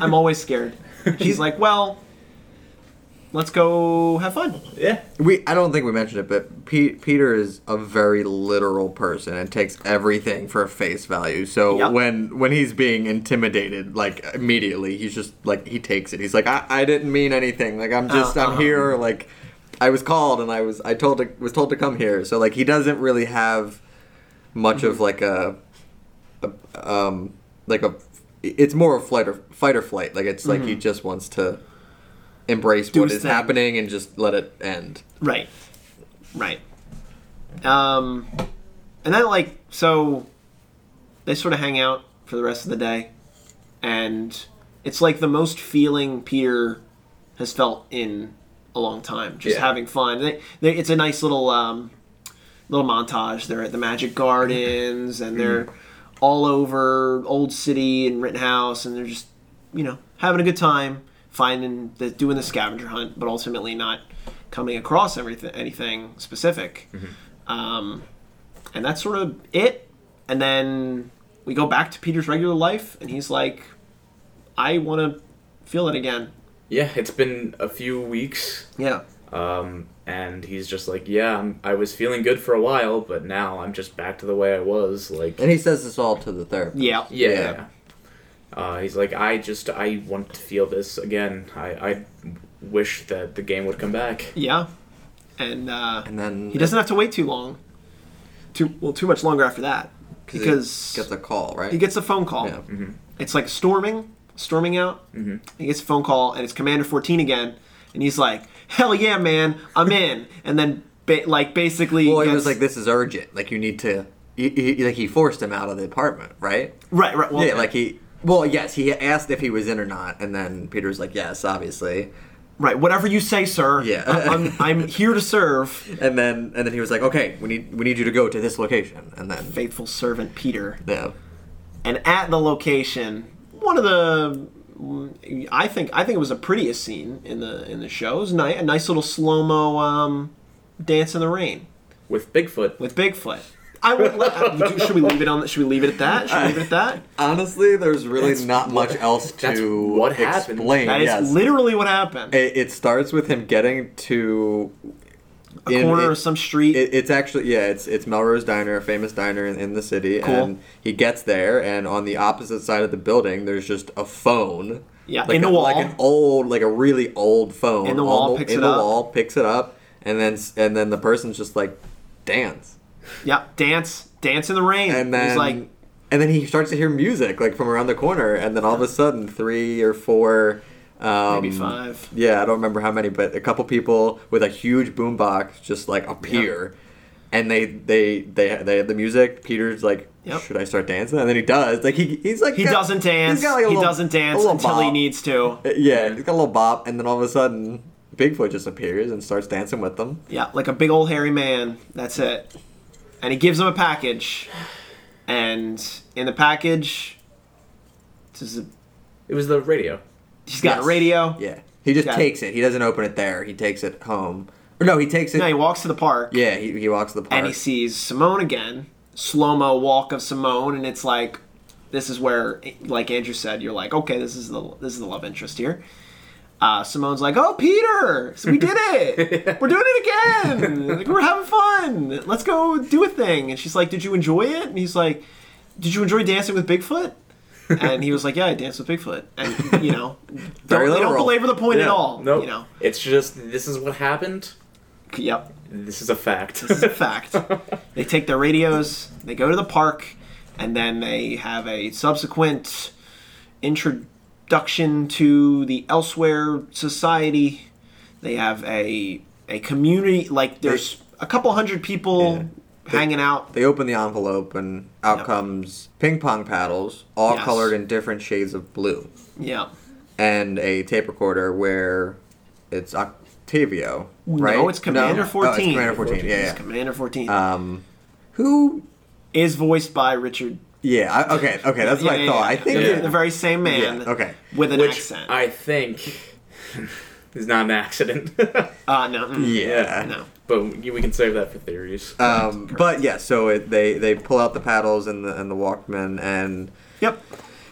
I'm always scared." She's like, "Well, let's go have fun." Yeah. We I don't think we mentioned it, but P- Peter is a very literal person and takes everything for face value. So yep. when when he's being intimidated, like immediately, he's just like he takes it. He's like, I, I didn't mean anything. Like I'm just uh, I'm uh-huh. here. Like I was called and I was I told to, was told to come here. So like he doesn't really have much mm-hmm. of like a, a um like a it's more of flight or fight or flight. Like it's mm-hmm. like he just wants to. Embrace Do what is thing. happening and just let it end. Right. Right. Um, and then, like, so they sort of hang out for the rest of the day. And it's, like, the most feeling Peter has felt in a long time. Just yeah. having fun. They, they, it's a nice little um, little montage. They're at the Magic Gardens. And they're mm. all over Old City and Rittenhouse. And they're just, you know, having a good time. Finding the doing the scavenger hunt, but ultimately not coming across everything anything specific, mm-hmm. um, and that's sort of it. And then we go back to Peter's regular life, and he's like, "I want to feel it again." Yeah, it's been a few weeks. Yeah, um, and he's just like, "Yeah, I'm, I was feeling good for a while, but now I'm just back to the way I was." Like, and he says this all to the therapist. Yeah, yeah. yeah. Uh, he's like, I just, I want to feel this again. I, I wish that the game would come back. Yeah. And, uh, and then he doesn't have to wait too long. Too, well, too much longer after that. Because he gets a call, right? He gets a phone call. Yeah. Mm-hmm. It's like storming. storming out. Mm-hmm. He gets a phone call, and it's Commander fourteen again, and he's like, hell yeah, man, I'm in. And then, ba- like, basically... Well, he gets... was like, this is urgent. Like, you need to... He, he, like, he forced him out of the apartment, right? Right, right. Well, yeah, okay. like, he... Well, yes, he asked if he was in or not, and then Peter's like, yes, obviously. Right, whatever you say, sir. Yeah. I'm, I'm here to serve. And then and then he was like, okay, we need we need you to go to this location. And then... Faithful servant Peter. Yeah. And at the location, one of the... I think I think it was the prettiest scene in the in the show. It was nice, a nice little slow-mo um, dance in the rain with Bigfoot. With Bigfoot, I would. Let, should we leave it on? Should we leave it at that? Should we leave it at that? Honestly, there's really that's not what, much else to that's what happened. Explain. That is yes. literally what happened. It, it starts with him getting to a in, corner it, of some street. It, it's actually yeah, it's it's Melrose Diner, a famous diner in, in the city, cool. and he gets there, and on the opposite side of the building, there's just a phone. Yeah, like in a, the wall, like an old, like a really old phone. In the wall, all, picks in it the up. wall, picks it up, and then and then the person's just like, dance. Yeah, dance, dance in the rain. And then he's like, and then he starts to hear music like from around the corner, and then all of a sudden, three or four. Um, Maybe five. Yeah, I don't remember how many, but a couple people with a huge boombox just like appear, yep. and they they they they have the music. Peter's like, yep. should I start dancing? And then he does. Like he he's like he got, doesn't dance. He's got, like, a he little, doesn't dance until bop. He needs to. Yeah, he's got a little bop, and then all of a sudden, Bigfoot just appears and starts dancing with them. Yeah, like a big old hairy man. That's it. And he gives them a package, and in the package, this is a, it was the radio. He's got yes. a radio. Yeah. He just takes it. it. He doesn't open it there. He takes it home. Or no, he takes it. No, he walks to the park. Yeah, he, he walks to the park. And he sees Simone again. Slow-mo walk of Simone. And it's like, this is where, like Andrew said, you're like, okay, this is the this is the love interest here. Uh, Simone's like, oh, Peter, so we did it. We're doing it again. Like, we're having fun. Let's go do a thing. And she's like, did you enjoy it? And he's like, did you enjoy dancing with Bigfoot? And he was like, yeah, I danced with Bigfoot. And, you know, don't, they don't belabor the point yeah. at all. No, nope. you know. It's just, this is what happened. Yep. This is a fact. This is a fact. They take their radios, they go to the park, and then they have a subsequent introduction to the Elsewhere Society. They have a a community, like there's they, a couple hundred people... Yeah. They, hanging out. They open the envelope, and out yep. comes ping pong paddles, all yes. colored in different shades of blue. Yeah. And a tape recorder where it's Octavio, right? No, it's Commander no. fourteen. Oh, it's Commander fourteen. fourteen. Yeah, yeah. It's Commander fourteen. Um, who is voiced by Richard. Yeah, I, okay, okay, that's yeah, what yeah, I thought. Yeah, I think yeah. the very same man yeah, okay. with an Which accent. I think is not an accident. uh, no. Mm, yeah. No. But we can save that for theories. Um, but yeah, so it, they they pull out the paddles and the and the Walkman, and yep,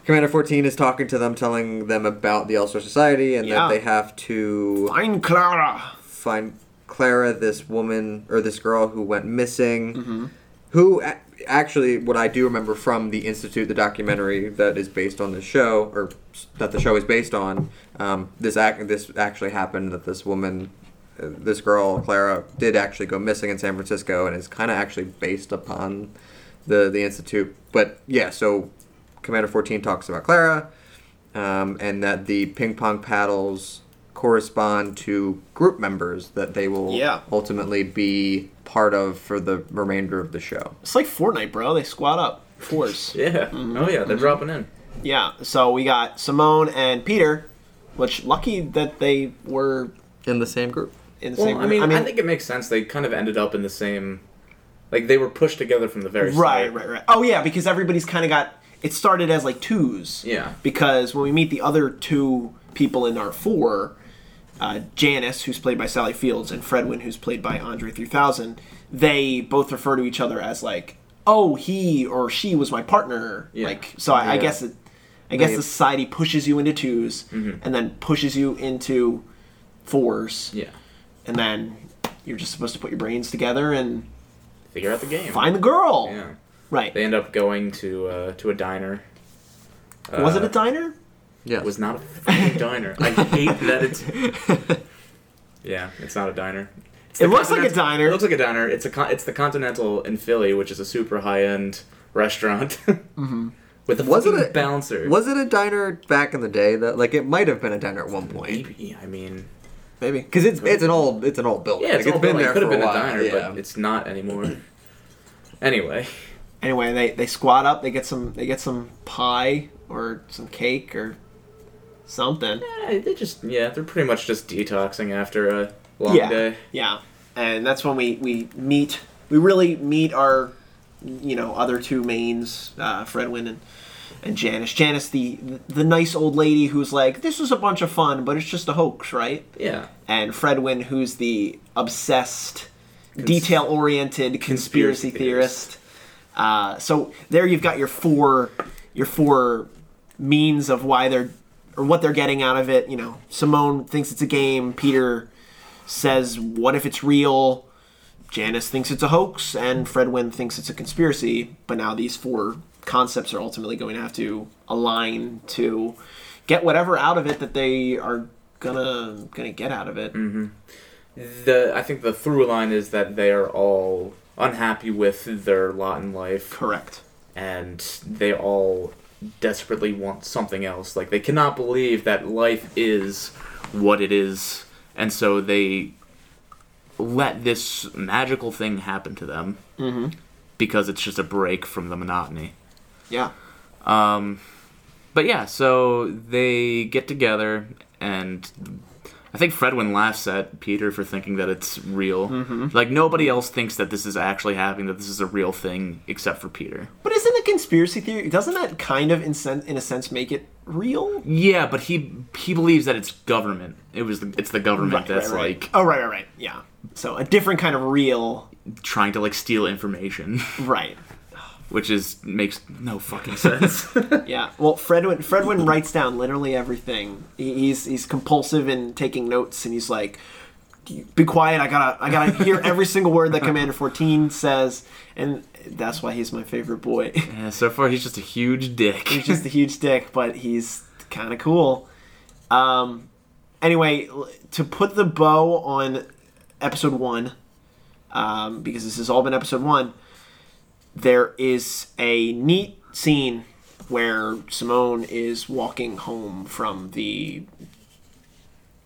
Commander fourteen is talking to them, telling them about the Elsewhere Society, and yeah. that they have to find Clara, find Clara, this woman or this girl who went missing, mm-hmm. who actually, what I do remember from the Institute, the documentary that is based on the show, or that the show is based on, um, this act this actually happened that this woman. This girl, Clara, did actually go missing in San Francisco, and is kind of actually based upon the, the Institute. But, yeah, so Commander fourteen talks about Clara, um, and that the ping-pong paddles correspond to group members that they will yeah. ultimately be part of for the remainder of the show. It's like Fortnite, bro. They squad up. Fours. yeah. Mm-hmm. Oh, yeah. They're mm-hmm. dropping in. Yeah. So we got Simone and Peter, which lucky that they were... In the same group. In the well, same I mean, I mean, I think it makes sense. They kind of ended up in the same, like they were pushed together from the very right, start. Right, right, right. Oh yeah, because everybody's kind of got. It started as like twos. Yeah. Because when we meet the other two people in our four, uh, Janice, who's played by Sally Fields, and Fredwin, who's played by Andre three thousand, they both refer to each other as like, oh, he or she was my partner. Yeah. Like, so I, yeah. I guess it, I guess yeah. the society pushes you into twos, mm-hmm. and then pushes you into fours. Yeah. And then you're just supposed to put your brains together and figure out the game. Find the girl. Yeah. Right. They end up going to uh, to a diner. Was uh, it a diner? Yeah. It was not a fucking diner. I hate that it's. Yeah, it's not a diner. It looks like a diner. It looks like a diner. It's a con- it's the Continental in Philly, which is a super high end restaurant. mm-hmm. with a was fucking it a, bouncer. Was it a diner back in the day? That like it might have been a diner at one point. Maybe. I mean, maybe because it's it's an old it's an old building. Yeah, it's, like, it's been there it for a while. Could have been a diner, yeah. but it's not anymore. Anyway. Anyway, they, they squat up. They get some they get some pie or some cake or something. Yeah, they just yeah they're pretty much just detoxing after a long yeah. day. Yeah. And that's when we, we meet we really meet our you know other two mains, uh, Fredwyn and and Janice. Janice, the the nice old lady who's like, this is a bunch of fun, but it's just a hoax, right? Yeah. And Fredwyn, who's the obsessed, Cons- detail-oriented conspiracy, conspiracy theorist. theorist. Uh, so there you've got your four your four means of why they're or what they're getting out of it. You know, Simone thinks it's a game. Peter says, what if it's real? Janice thinks it's a hoax, and Fredwyn thinks it's a conspiracy. But now these four concepts are ultimately going to have to align to get whatever out of it that they are gonna gonna get out of it. Mm-hmm. The I think the through line is that they are all unhappy with their lot in life. Correct. And they all desperately want something else. Like, they cannot believe that life is what it is. And so they let this magical thing happen to them mm-hmm. because it's just a break from the monotony. Yeah. Um, but yeah, so they get together, and I think Fredwyn laughs at Peter for thinking that it's real. Mm-hmm. Like, nobody else thinks that this is actually happening, that this is a real thing, except for Peter. But isn't a conspiracy theory, doesn't that kind of, in, sen- in a sense, make it real? Yeah, but he he believes that it's government. It was the, It's the government right, that's right, right. like... Oh, right, right, right, yeah. So a different kind of real... Trying to, like, steal information. Right. Which is makes no fucking sense. Yeah. Well, Fredwyn Fredwyn writes down literally everything. He, he's he's compulsive in taking notes, and he's like, "Be quiet! I gotta I gotta hear every single word that Commander fourteen says." And that's why he's my favorite boy. Yeah. So far, he's just a huge dick. He's just a huge dick, but he's kind of cool. Um. Anyway, to put the bow on episode one, um, because this has all been episode one. There is a neat scene where Simone is walking home from the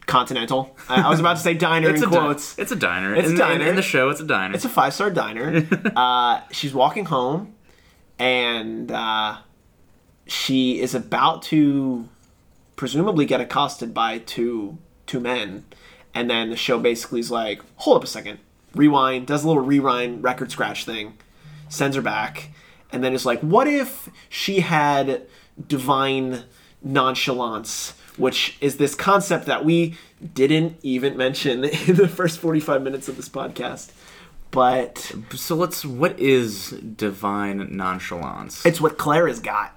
Continental. I, I was about to say diner in quotes. Di- it's a diner. It's in, a diner. In, in the show, it's a diner. It's a five-star diner. uh, she's walking home, and uh, she is about to presumably get accosted by two two men. And then the show basically is like, hold up a second. Rewind. Does a little rewind record scratch thing. Sends her back, and then is like, what if she had divine nonchalance, which is this concept that we didn't even mention in the first forty-five minutes of this podcast. But so let's what is divine nonchalance? It's what Clara's got.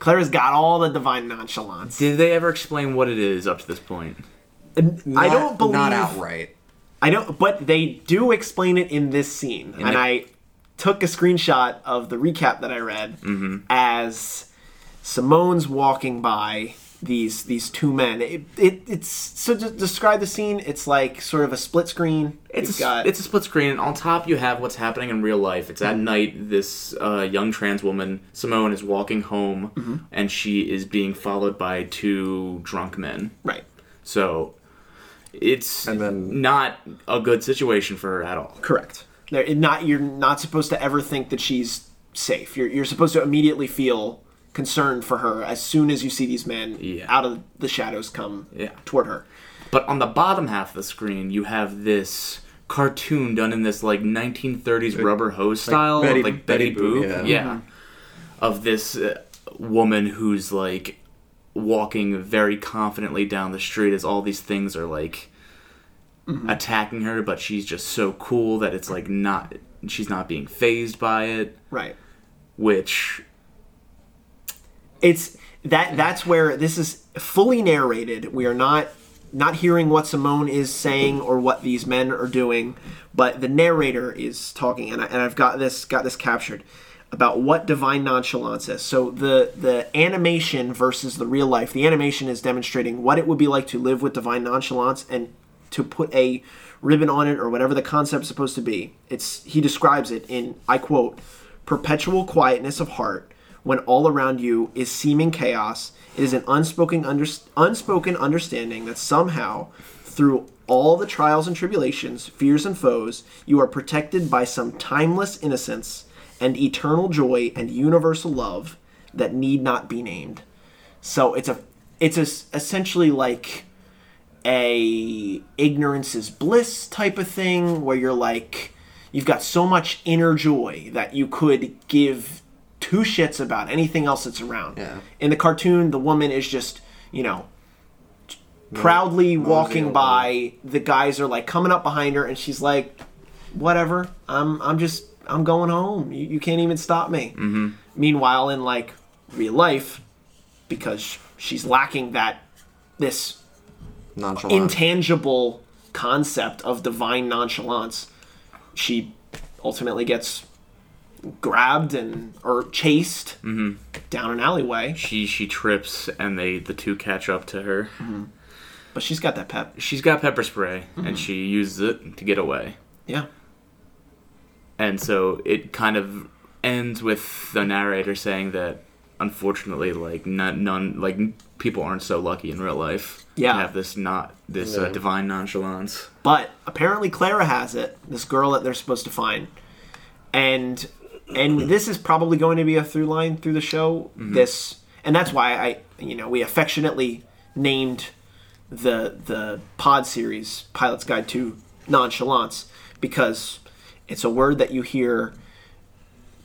Clara's got all the divine nonchalance. Did they ever explain what it is up to this point? Not, I don't believe not outright. I don't, but they do explain it in this scene, in and the- I took a screenshot of the recap that I read mm-hmm. as Simone's walking by these these two men. It, it it's so to describe the scene. It's like sort of a split screen. It's a, got, it's a split screen, and on top you have what's happening in real life. It's mm-hmm. at night. This uh, young trans woman Simone is walking home, mm-hmm. and she is being followed by two drunk men. Right. So it's then, not a good situation for her at all. Correct. They're not you're not supposed to ever think that she's safe. You're you're supposed to immediately feel concerned for her as soon as you see these men yeah. out of the shadows come yeah. toward her. But on the bottom half of the screen, you have this cartoon done in this like nineteen thirties like, rubber hose style, like Betty, like Betty, Betty Boop, Boop, yeah, yeah mm-hmm. of this uh, woman who's like walking very confidently down the street as all these things are like. Mm-hmm. attacking her, but she's just so cool that it's like not she's not being phased by it. Right. Which it's that that's where this is fully narrated. We are not not hearing what Simone is saying or what these men are doing, but the narrator is talking and I, and I've got this got this captured about what divine nonchalance is. So the the animation versus the real life. The animation is demonstrating what it would be like to live with divine nonchalance and to put a ribbon on it or whatever the concept's supposed to be. It's he describes it in, I quote, perpetual quietness of heart when all around you is seeming chaos. It is an unspoken under, unspoken understanding that somehow, through all the trials and tribulations, fears and foes, you are protected by some timeless innocence and eternal joy and universal love that need not be named. So it's a, it's a, essentially like a ignorance is bliss type of thing, where you're like, you've got so much inner joy that you could give two shits about anything else that's around. Yeah. In the cartoon, the woman is just, you know, proudly no, walking no, no, no. by. The guys are like coming up behind her, and she's like, whatever, I'm I'm just I'm going home. You, you can't even stop me. Mm-hmm. Meanwhile, in like real life, because she's lacking that this Nonchalant. intangible concept of divine nonchalance, she ultimately gets grabbed and or chased mm-hmm. down an alleyway. She she trips, and they the two catch up to her. Mm-hmm. But she's got that pep. She's got pepper spray, mm-hmm. and she uses it to get away. Yeah. And so it kind of ends with the narrator saying that, unfortunately, like none, none like people aren't so lucky in real life. Yeah. To have this not this yeah. uh, divine nonchalance. But apparently, Clara has it. This girl that they're supposed to find, and. And this is probably going to be a through line through the show. Mm-hmm. This, and that's why I, you know, we affectionately named the the pod series Pilot's Guide to Nonchalance, because it's a word that you hear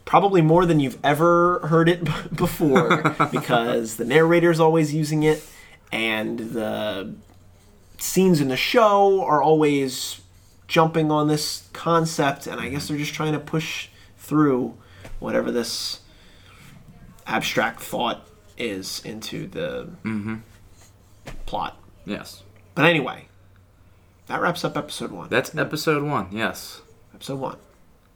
probably more than you've ever heard it before, because the narrator's always using it, and the scenes in the show are always jumping on this concept, and I guess they're just trying to push through whatever this abstract thought is into the mm-hmm. plot. Yes. But anyway, that wraps up episode one. That's episode one, yes. Episode one.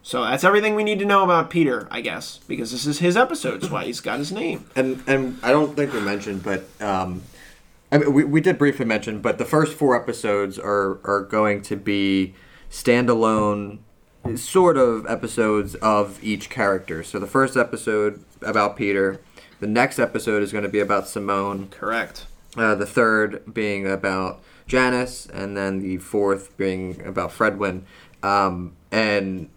So that's everything we need to know about Peter, I guess, because this is his episode. That's why he's got his name. And and I don't think we mentioned, but um, I mean, we, we did briefly mention, but the first four episodes are, are going to be standalone sort of episodes of each character. So the first episode about Peter, the next episode is going to be about Simone. Correct. Uh, the third being about Janice, and then the fourth being about Fredwyn. Um, and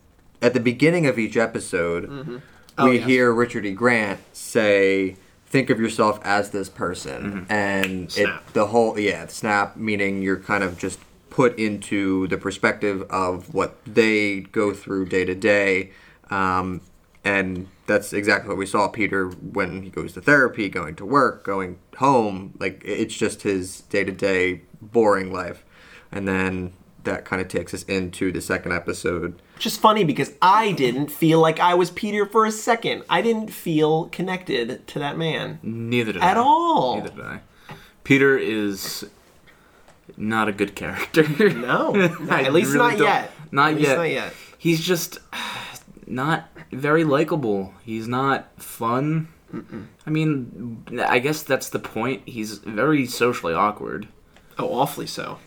at the beginning of each episode, mm-hmm. oh, we yes. hear Richard E. Grant say, think of yourself as this person. Mm-hmm. And snap. It, the whole, yeah, snap, meaning you're kind of just put into the perspective of what they go through day to day. Um, and that's exactly what we saw Peter when he goes to therapy, going to work, going home. Like, it's just his day to day boring life. And then that kind of takes us into the second episode. Which is funny, because I didn't feel like I was Peter for a second. I didn't feel connected to that man. Neither did I. At all. Neither did I. Peter is not a good character. No. no at least really not yet. Not at yet. Not yet. He's just not very likable. He's not fun. Mm-mm. I mean, I guess that's the point. He's very socially awkward. Oh, awfully so.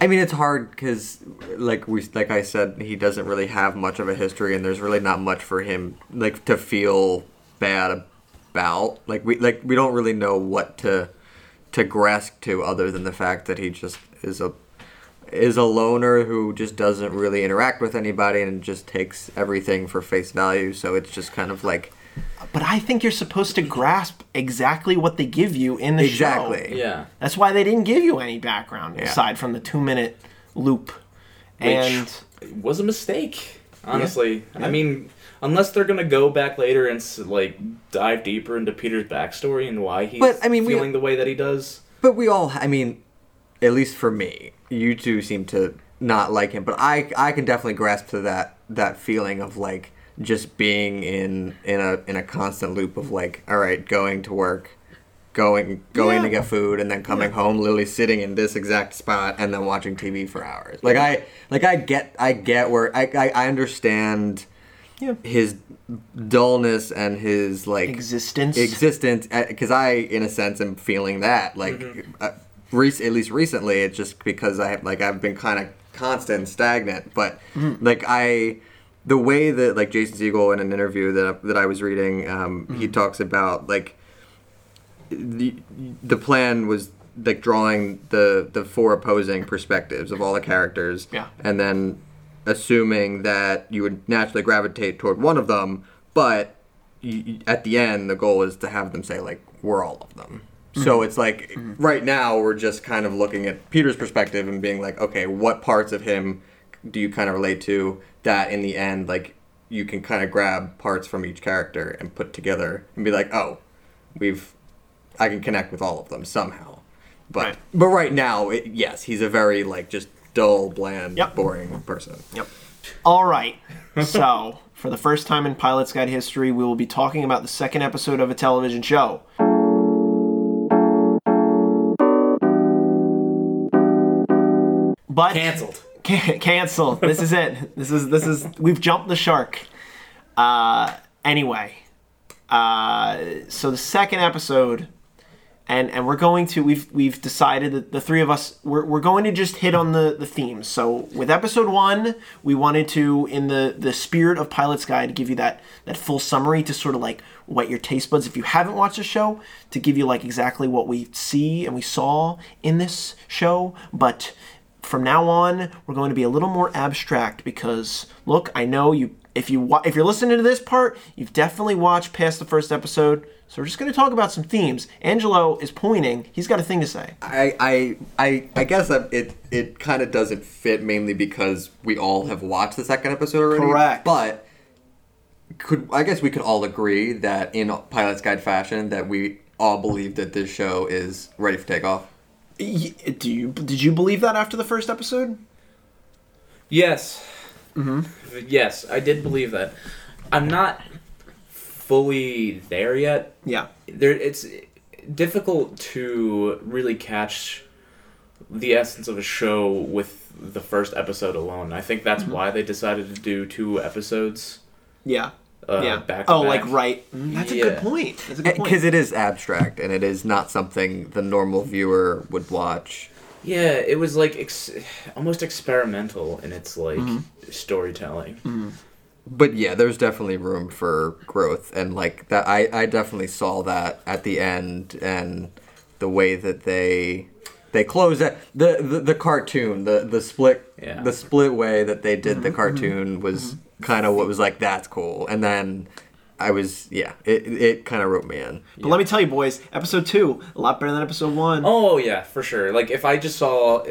I mean, it's hard because, like we, like I said, he doesn't really have much of a history, and there's really not much for him, like, to feel bad about. Like we, like we don't really know what to. to grasp to, other than the fact that he just is a is a loner who just doesn't really interact with anybody and just takes everything for face value. So it's just kind of like... But I think you're supposed to grasp exactly what they give you in the exactly. show. Exactly. Yeah. That's why they didn't give you any background yeah. aside from the two-minute loop. Which and it was a mistake, honestly. Yeah. I mean, unless they're going to go back later and, like, dive deeper into Peter's backstory and why he's but, I mean, feeling we, the way that he does. But we all, I mean, at least for me, you two seem to not like him. But I I can definitely grasp to that that feeling of, like, just being in, in a in a constant loop of, like, all right, going to work, going going yeah. to get food, and then coming yeah. home, literally sitting in this exact spot, and then watching T V for hours. Like, I, like, I get I get where, I, I, I understand... Yeah. His dullness and his, like... Existence. Existence. Because I, in a sense, am feeling that. Like, mm-hmm. uh, rec- at least recently, it's just because I have, like, I've been kind of constant and stagnant. But, mm-hmm. like, I the way that, like, Jason Segel in an interview that that I was reading, um, mm-hmm. he talks about, like, the the plan was, like, drawing the, the four opposing perspectives of all the characters. Yeah. And then assuming that you would naturally gravitate toward one of them, but you, at the end, the goal is to have them say, like, we're all of them. Mm-hmm. So it's like, mm-hmm. right now, we're just kind of looking at Peter's perspective and being like, okay, what parts of him do you kind of relate to that in the end, like, you can kind of grab parts from each character and put together and be like, oh, we've, I can connect with all of them somehow. But right. but right now, it, yes, he's a very, like, just dull, bland, yep. boring person. Yep. All right. So, for the first time in Pilot's Guide history, we will be talking about the second episode of a television show. But Canceled. Can- cancel. This is it. This is, this is, we've jumped the shark. Uh, anyway. Uh, so the second episode, and, and we're going to, we've, we've decided that the three of us, we're, we're going to just hit on the, the themes. So with episode one, we wanted to, in the, the spirit of Pilot's Guide, give you that, that full summary to sort of, like, whet your taste buds. If you haven't watched the show, to give you, like, exactly what we see and we saw in this show. But from now on, we're going to be a little more abstract because, look, I know you. If you wa- if you're listening to this part, you've definitely watched past the first episode. So we're just going to talk about some themes. Angelo is pointing; he's got a thing to say. I I I, I guess it it kind of doesn't fit mainly because we all have watched the second episode already. Correct. But could I guess we could all agree that in Pilot's Guide fashion, that we all believe that this show is ready for takeoff. Do you did you believe that after the first episode? Yes. Mm-hmm. Yes, I did believe that. I'm not fully there yet. Yeah. There, it's difficult to really catch the essence of a show with the first episode alone. I think that's mm-hmm. why they decided to do two episodes. Yeah. Uh, yeah. Back to oh, back. Like right. That's yeah. a good point. That's a good point. Because it is abstract and it is not something the normal viewer would watch. Yeah, it was like ex- almost experimental in its like mm-hmm. storytelling. Mm-hmm. But yeah, there's definitely room for growth, and like that, I, I definitely saw that at the end and the way that they they closed that the, the the cartoon the the split yeah. the split way that they did mm-hmm. the cartoon was. Mm-hmm. Kind of what was like, that's cool. And then I was, yeah, it it kind of roped me in. But yeah. Let me tell you, boys, episode two, a lot better than episode one. Oh, yeah, for sure. Like, if I just saw,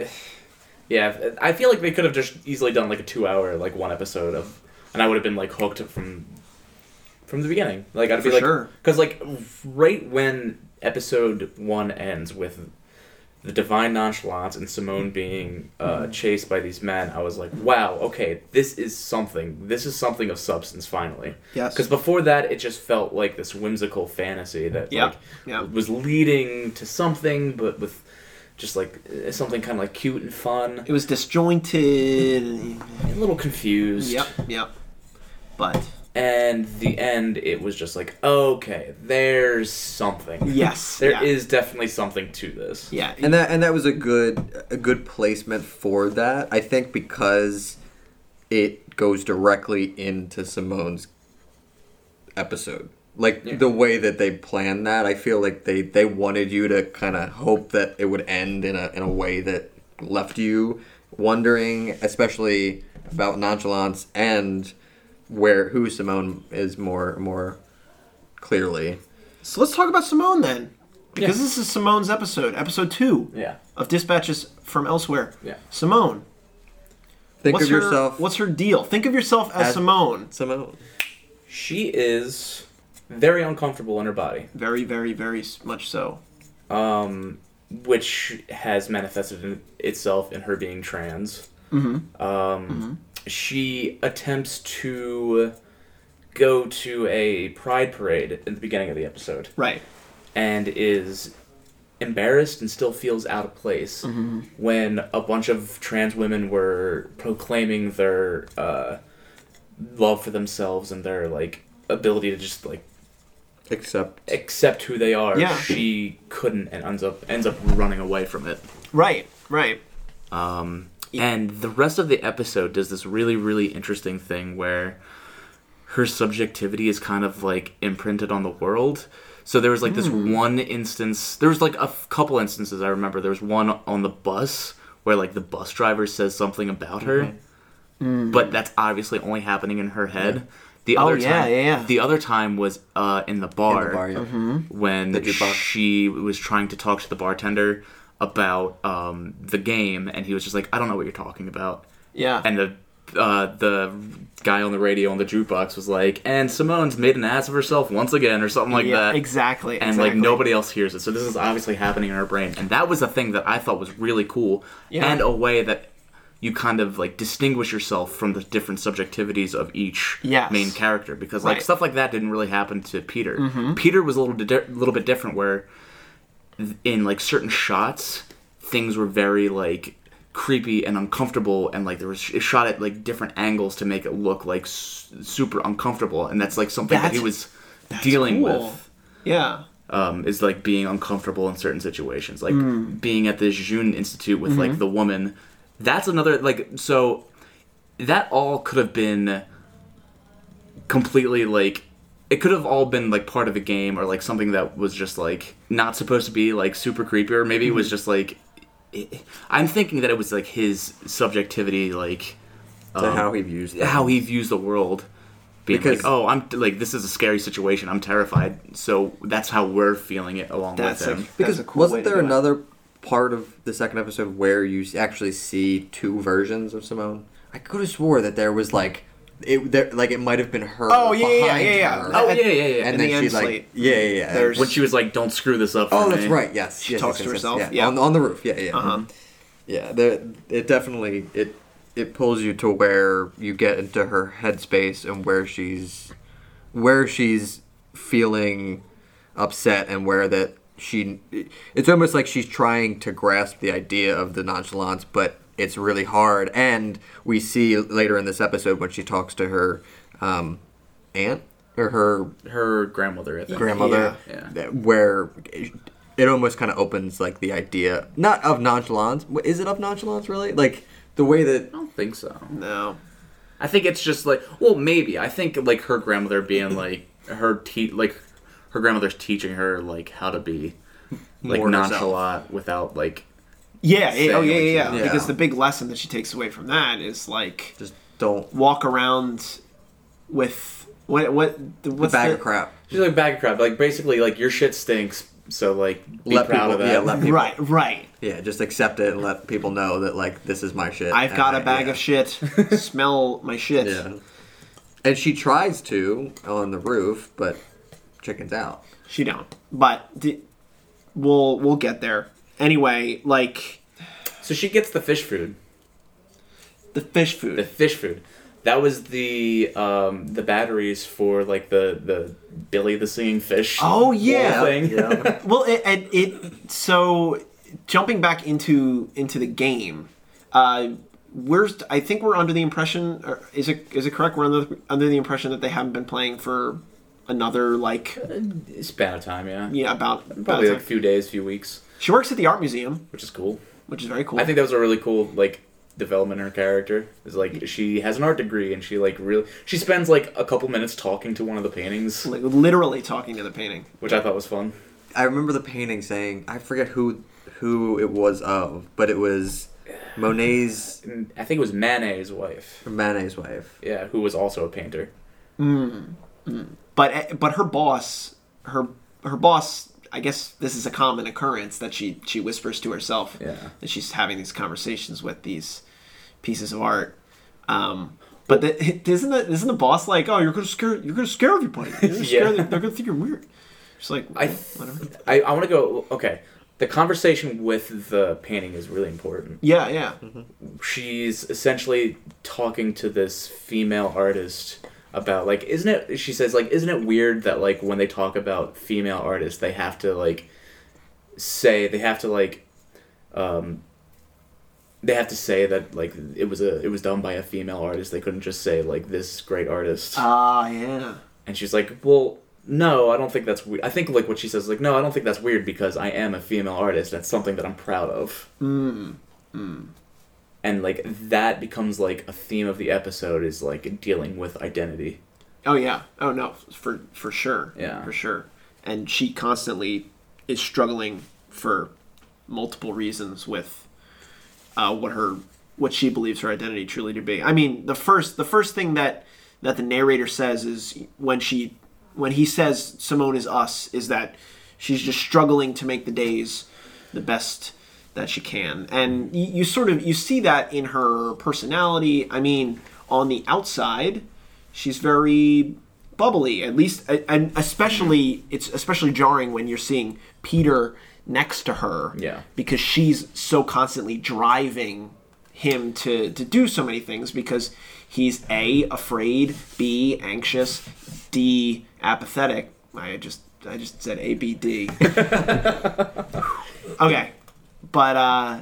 yeah, I feel like they could have just easily done, like, a two-hour, like, one episode of, and I would have been, like, hooked from from the beginning. Like, I'd be for like, sure. Because, like, right when episode one ends with the Divine Nonchalance and Simone being uh, chased by these men, I was like, wow, okay, this is something. This is something of substance, finally. Yes. Because before that, it just felt like this whimsical fantasy that yeah. like yeah. was leading to something, but with just like something kind of like cute and fun. It was disjointed. A little confused. Yep, yep. But... and the end, it was just like, okay, there's something. Yes, there yeah. is definitely something to this. Yeah, and that and that was a good a good placement for that. I think because it goes directly into Simone's episode, like yeah. the way that they planned that. I feel like they, they wanted you to kind of hope that it would end in a in a way that left you wondering, especially about Nonchalance and. Where who Simone is more more clearly. So let's talk about Simone then, because yeah. this is Simone's episode, episode two yeah. of Dispatches from Elsewhere. Yeah, Simone. Think what's of her, yourself. What's her deal? Think of yourself as, as Simone. Simone. She is very uncomfortable in her body. Very, very, very much so. Um, which has manifested itself in her being trans. Mm-hmm. Um. Mm-hmm. She attempts to go to a pride parade at the beginning of the episode. Right. And is embarrassed and still feels out of place mm-hmm. when a bunch of trans women were proclaiming their uh, love for themselves and their like ability to just like accept accept who they are. Yeah. She couldn't and ends up ends up running away from it. Right, right. Um And the rest of the episode does this really, really interesting thing where her subjectivity is kind of, like, imprinted on the world. So there was, like, this mm. one instance. There was, like, a f- couple instances I remember. There was one on the bus where, like, the bus driver says something about her. Mm. But that's obviously only happening in her head. Yeah. The other oh, yeah, time, yeah, yeah. The other time was uh, in the bar. In the bar, yeah. Mm-hmm. When the she was trying to talk to the bartender about um, the game, and he was just like, I don't know what you're talking about. Yeah. And the uh, the guy on the radio on the jukebox was like, and Simone's made an ass of herself once again, or something like yeah, that. Exactly. And exactly. like nobody else hears it. So this is obviously happening in her brain. And that was a thing that I thought was really cool, yeah. and a way that you kind of, like, distinguish yourself from the different subjectivities of each yes. main character. Because, like, right. stuff like that didn't really happen to Peter. Mm-hmm. Peter was a little, di- little bit different, where in, like, certain shots, things were very, like, creepy and uncomfortable. And, like, there was it shot at, like, different angles to make it look, like, s- super uncomfortable. And that's, like, something that's, that he was dealing cool. with. Yeah. Um, is, like, being uncomfortable in certain situations. Like, mm. being at the Jejune Institute with, mm-hmm. like, the woman... That's another, like, so that all could have been completely, like, it could have all been, like, part of a game or, like, something that was just, like, not supposed to be, like, super creepy, or maybe mm-hmm. it was just, like, it, I'm thinking that it was, like, his subjectivity, like, um, to how he views that. How he views the world. Being because, like, oh, I'm, like, this is a scary situation, I'm terrified, so that's how we're feeling it along with him. A, because cool wasn't there another... It. Part of the second episode where you actually see two versions of Simone. I could have swore that there was like it, there, like it might have been her. Oh yeah, yeah, yeah, yeah. Her. Oh yeah, yeah, yeah. And, and then the she's like, slate. yeah, yeah, yeah. There's... When she was like, "Don't screw this up." Oh, for that's me. right. Yes, she yes, talks yes, to yes, herself. Yes, yeah, yeah. On, on the roof. Yeah, yeah. Uh-huh. Yeah, there, it definitely it it pulls you to where you get into her headspace and where she's where she's feeling upset and where that. She, it's almost like she's trying to grasp the idea of the nonchalance, but it's really hard. And we see later in this episode when she talks to her um, aunt or her her grandmother, I think. grandmother, yeah. Yeah. where it almost kind of opens like the idea not of nonchalance. Is it of nonchalance really? Like the way that I don't think so. No, I think it's just like well, maybe I think like her grandmother being like her te- like. Her grandmother's teaching her like how to be like More nonchalant herself. without like yeah it, oh yeah yeah, yeah yeah because the big lesson that she takes away from that is like just don't walk around with what what what's the bag the, of crap she's like bag of crap like basically like your shit stinks so like be let proud people, of that yeah, let people, right right yeah just accept it and let people know that like this is my shit I've got a I, bag yeah. of shit smell my shit yeah and she tries to on the roof but. Chickens out. She don't. But d- we'll we'll get there. Anyway, like... So she gets the fish food. The fish food. The fish food. That was the um, the batteries for, like, the, the Billy the Singing Fish oh, yeah. thing. yeah. Well, it, it, it... So, jumping back into into the game, uh, we're I think we're under the impression... Or is it is it correct? We're under, under the impression that they haven't been playing for... Another, like... It's about a time, yeah. Yeah, about... Probably about a like a few days, few weeks. She works at the art museum. Which is cool. Which is very cool. I think that was a really cool, like, development in her character. Is like, she has an art degree, and she, like, really... She spends, like, a couple minutes talking to one of the paintings. Like, literally talking to the painting. Which I thought was fun. I remember the painting saying... I forget who who it was of, but it was Monet's... I think it was Manet's wife. Manet's wife. Yeah, who was also a painter. Mm. Mm. But but her boss, her her boss, I guess this is a common occurrence that she, she whispers to herself yeah. that she's having these conversations with these pieces of art. Um, but the, isn't the, isn't the boss like, oh, you're gonna scare you're gonna scare everybody? You're gonna scare, yeah. They're gonna think you're weird. She's like, well, I whatever. I, I want to go. Okay, the conversation with the painting is really important. Yeah, yeah. Mm-hmm. She's essentially talking to this female artist. About, like, isn't it, she says, like, isn't it weird that, like, when they talk about female artists, they have to, like, say, they have to, like, um, they have to say that, like, it was a, it was done by a female artist. They couldn't just say, like, this great artist. Ah, uh, yeah. And she's like, well, no, I don't think that's weird. I think, like, what she says, like, no, I don't think that's weird because I am a female artist. That's something that I'm proud of. Mm, mm. And, like, that becomes, like, a theme of the episode is, like, dealing with identity. Oh, yeah. Oh, no. For for sure. Yeah. For sure. And she constantly is struggling for multiple reasons with uh, what her what she believes her identity truly to be. I mean, the first the first thing that, that the narrator says is when she when he says Simone is us is that she's just struggling to make the days the best that she can. And you, you sort of you see that in her personality. I mean, on the outside, she's very bubbly, at least, and especially it's especially jarring when you're seeing Peter next to her, yeah, because she's so constantly driving him to, to do so many things because he's A, afraid, B, anxious, D, apathetic. I just I just said A, B, D. Okay. But uh,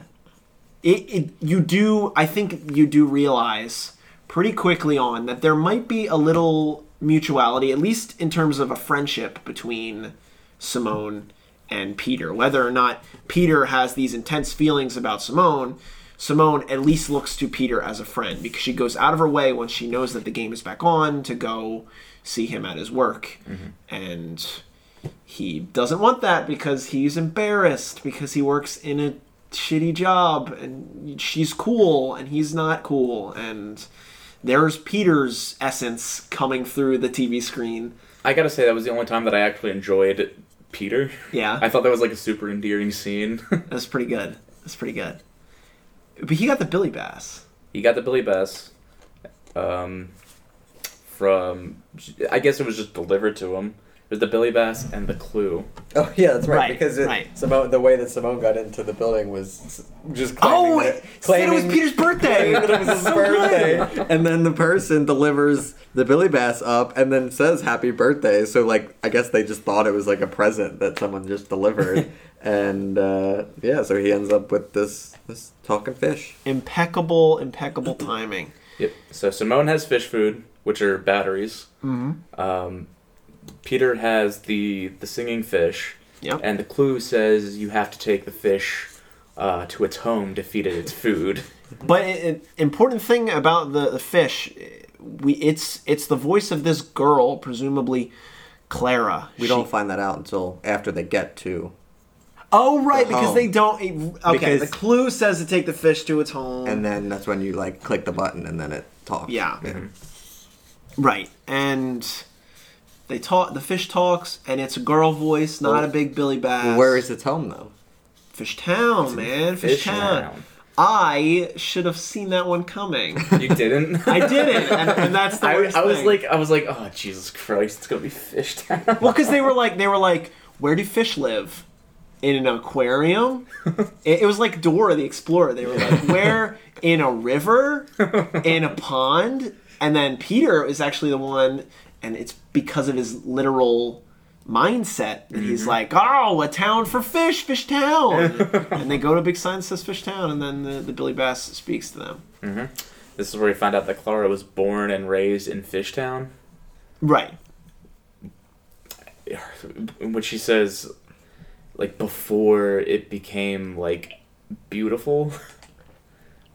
it, it you do I think you do realize pretty quickly on that there might be a little mutuality, at least in terms of a friendship between Simone and Peter. Whether or not Peter has these intense feelings about Simone, Simone at least looks to Peter as a friend because she goes out of her way once she knows that the game is back on to go see him at his work. Mm-hmm. And he doesn't want that because he's embarrassed because he works in a shitty job and she's cool and he's not cool. And there's Peter's essence coming through the T V screen. I gotta say, that was the only time that I actually enjoyed Peter. Yeah. I thought that was like a super endearing scene. That's pretty good. That's pretty good. But he got the Billy Bass. He got the Billy Bass. Um, from, I guess it was just delivered to him. There's the Billy Bass and the Clue. Oh, yeah, that's right. right because it, right. Simone, the way that Simone got into the building was just claiming... Oh, that, claiming, said it was Peter's birthday! That it was his so birthday. Good. And then the person delivers the Billy Bass up and then says happy birthday. So, like, I guess they just thought it was, like, a present that someone just delivered. And, uh, yeah, so he ends up with this, this talking fish. Impeccable, impeccable timing. Yep. So Simone has fish food, which are batteries. Mm-hmm. Um... Peter has the, the singing fish, yep. And the clue says you have to take the fish uh, to its home to feed it its food. But an important thing about the, the fish, we it's it's the voice of this girl, presumably Clara. We she, don't find that out until after they get to. Oh right, the because home. They don't. Okay, because the clue says to take the fish to its home, and then that's when you like click the button, and then it talks. Yeah, yeah. Mm-hmm. Right, and. They talk. The fish talks, and it's a girl voice, not well, a big Billy Bass. Well, where is its home, though? Fishtown, man. Fishtown. Fish I should have seen that one coming. You didn't. I didn't, and, and that's the I, worst I was thing. like, I was like, oh Jesus Christ, it's gonna be Fishtown. Well, because they were like, they were like, where do fish live? In an aquarium? it, it was like Dora the Explorer. They were like, where in a river, in a pond, and then Peter is actually the one. And it's because of his literal mindset that he's mm-hmm. like, oh, a town for fish, Fishtown. And they go to a big sign that says Fishtown, and then the, the Billy Bass speaks to them. Mm-hmm. This is where we find out that Clara was born and raised in Fishtown. Right. When she says, like, before it became, like, beautiful,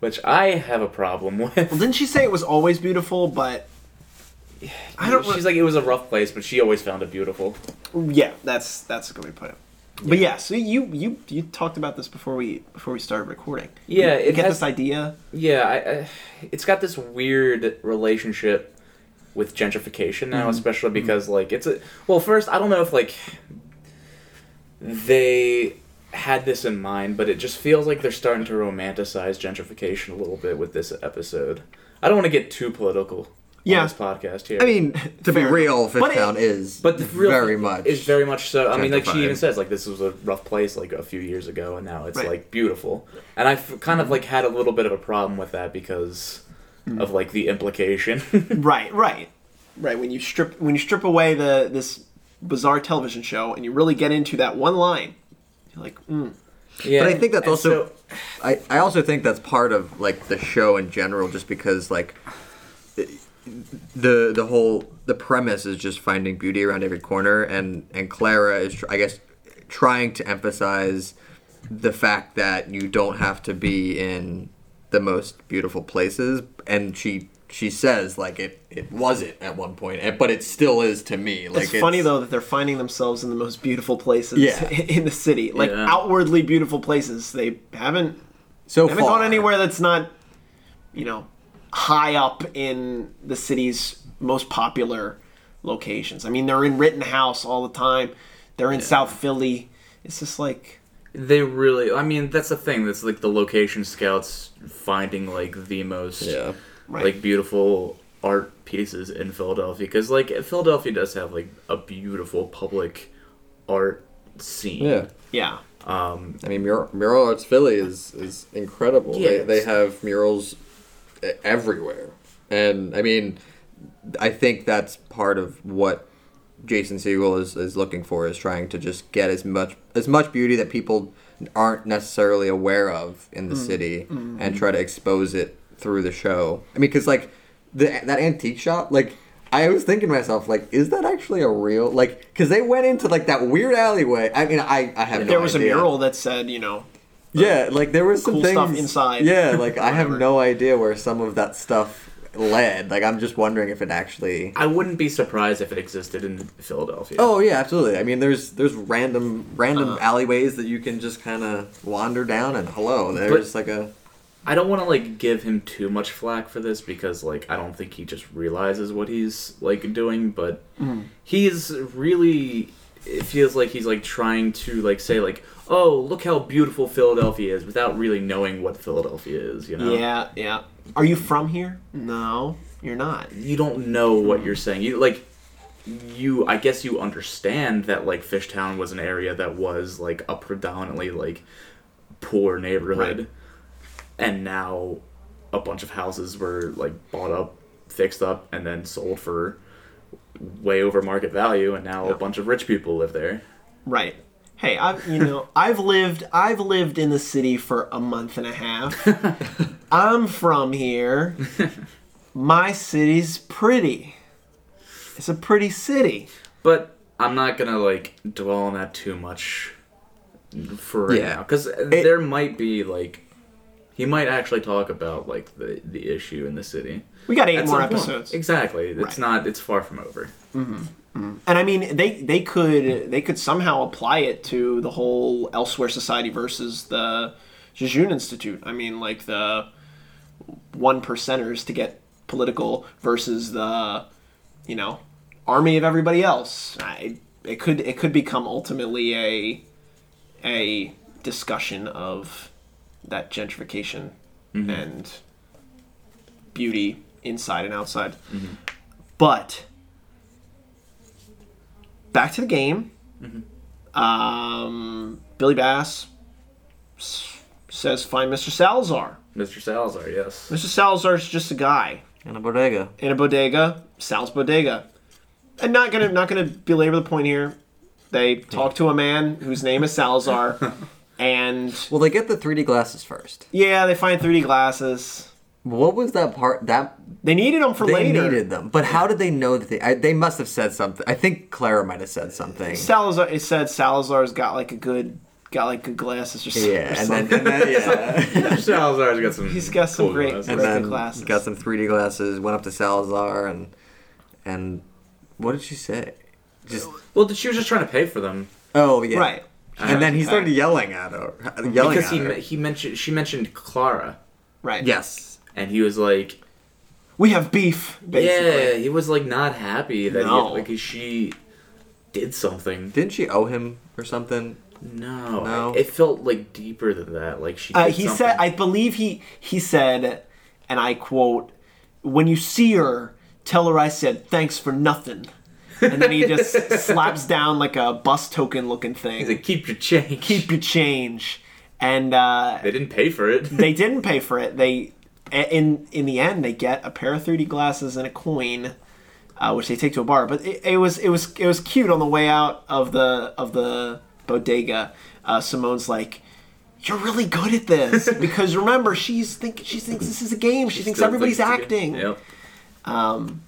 which I have a problem with. Well, didn't she say it was always beautiful, but... I don't. She's like, it was a rough place, but she always found it beautiful. Yeah, that's that's the way to put it. Yeah. But yeah, so you, you you talked about this before we before we started recording. Yeah, you, you it get has, this idea. Yeah, I, I, it's got this weird relationship with gentrification now, mm-hmm. especially because mm-hmm. like it's a well. First, I don't know if like they had this in mind, but it just feels like they're starting to romanticize gentrification a little bit with this episode. I don't want to get too political. Yeah. On this podcast here. I mean, to be real, Fishtown is but the real very much is very much so. I mean, like she even says, like this was a rough place like a few years ago, and now it's right. like beautiful. And I kind of like had a little bit of a problem with that because mm. of like the implication. Right, right, right. When you strip when you strip away the this bizarre television show, and you really get into that one line, you're like, mm. yeah. But I think that's and also, so, I I also think that's part of like the show in general, just because like. It, The the whole the premise is just finding beauty around every corner, and and Clara is tr- I guess trying to emphasize the fact that you don't have to be in the most beautiful places, and she she says like it it wasn't at one point, but it still is to me. Like, it's, it's funny though that they're finding themselves in the most beautiful places yeah. in the city, like yeah. outwardly beautiful places. They haven't so they haven't far. gone anywhere that's not, you know, high up in the city's most popular locations. I mean, they're in Rittenhouse all the time. They're in yeah. South Philly. It's just like, they really, I mean, that's the thing. That's like the location scouts finding like the most yeah, right. like beautiful art pieces in Philadelphia, because like Philadelphia does have like a beautiful public art scene. Yeah, yeah. Um, I mean, Mural, Mural Arts Philly is is incredible. Yeah, they they have murals everywhere, and I mean, I think that's part of what Jason Segel is, is looking for, is trying to just get as much as much beauty that people aren't necessarily aware of in the mm. city mm-hmm. and try to expose it through the show. I mean, because like the, that antique shop, like I was thinking to myself, like, is that actually a real, like, because they went into like that weird alleyway. I mean, I, I have no idea. There was a mural that said, you know, yeah, like there was some cool things, stuff inside. Yeah, like I have no idea where some of that stuff led. Like, I'm just wondering if it actually, I wouldn't be surprised if it existed in Philadelphia. Oh yeah, absolutely. I mean, there's there's random random uh, alleyways that you can just kind of wander down, and hello, there's like a. I don't want to like give him too much flack for this, because like I don't think he just realizes what he's like doing, but mm. he's really, it feels like he's like trying to like say like, oh, look how beautiful Philadelphia is, without really knowing what Philadelphia is, you know? Yeah, yeah. Are you from here? No, you're not. You don't know what you're saying. You like, you. I guess you understand that like Fishtown was an area that was like a predominantly like poor neighborhood, right. and now a bunch of houses were like bought up, fixed up, and then sold for way over market value, and now yeah. a bunch of rich people live there. Right. Hey, I've, you know, I've lived I've lived in the city for a month and a half. I'm from here. My city's pretty. It's a pretty city. But I'm not going to, like, dwell on that too much for right yeah. now. Because there might be, like, he might actually talk about, like, the, the issue in the city. We got eight At more episodes. Point. Exactly. It's right. not, it's far from over. Mm-hmm. And I mean, they, they could they could somehow apply it to the whole Elsewhere Society versus the Jejune Institute. I mean, like the one percenters to get political versus the, you know, army of everybody else. I, it could it could become ultimately a a discussion of that gentrification mm-hmm. and beauty inside and outside, mm-hmm. but. Back to the game. Mm-hmm. Um, Billy Bass s- says, find Mister Salazar. Mister Salazar, yes. Mister Salazar's just a guy. In a bodega. In a bodega. Sal's bodega. And not gonna not gonna belabor the point here. They talk to a man whose name is Salazar. and Well, they get the three D glasses first. Yeah, they find three D glasses. What was that part? That they needed them for they later. They needed them, but how did they know that they? I, they must have said something. I think Clara might have said something. Salazar, it said Salazar's got like a good, got like good glasses or something. Yeah, or something. And then, and then yeah, Salazar's got some. He's got some cool great, glasses. And then glasses. Got some three D glasses. Went up to Salazar and and what did she say? Just well, she was just trying to pay for them. Oh yeah, right. She and then he started pay. yelling at her, yelling because at he her. he mentioned she mentioned Clara, right? Yes. And he was like, "We have beef." Basically. Yeah, he was like not happy that no. he, like she did something. Didn't she owe him or something? No, no. It felt like deeper than that. Like she. Did uh, he something. said, "I believe he he said," and I quote, "When you see her, tell her I said thanks for nothing." And then he just slaps down like a bus token looking thing. He's like, "Keep your change. Keep your change." And uh, they didn't pay for it. They didn't pay for it. They. In in the end, they get a pair of three D glasses and a coin, uh, which they take to a bar. But it, it was it was it was cute on the way out of the of the bodega. Uh, Simone's like, "You're really good at this," because remember she's think she thinks this is a game. She, she thinks everybody's acting. Yep. Um,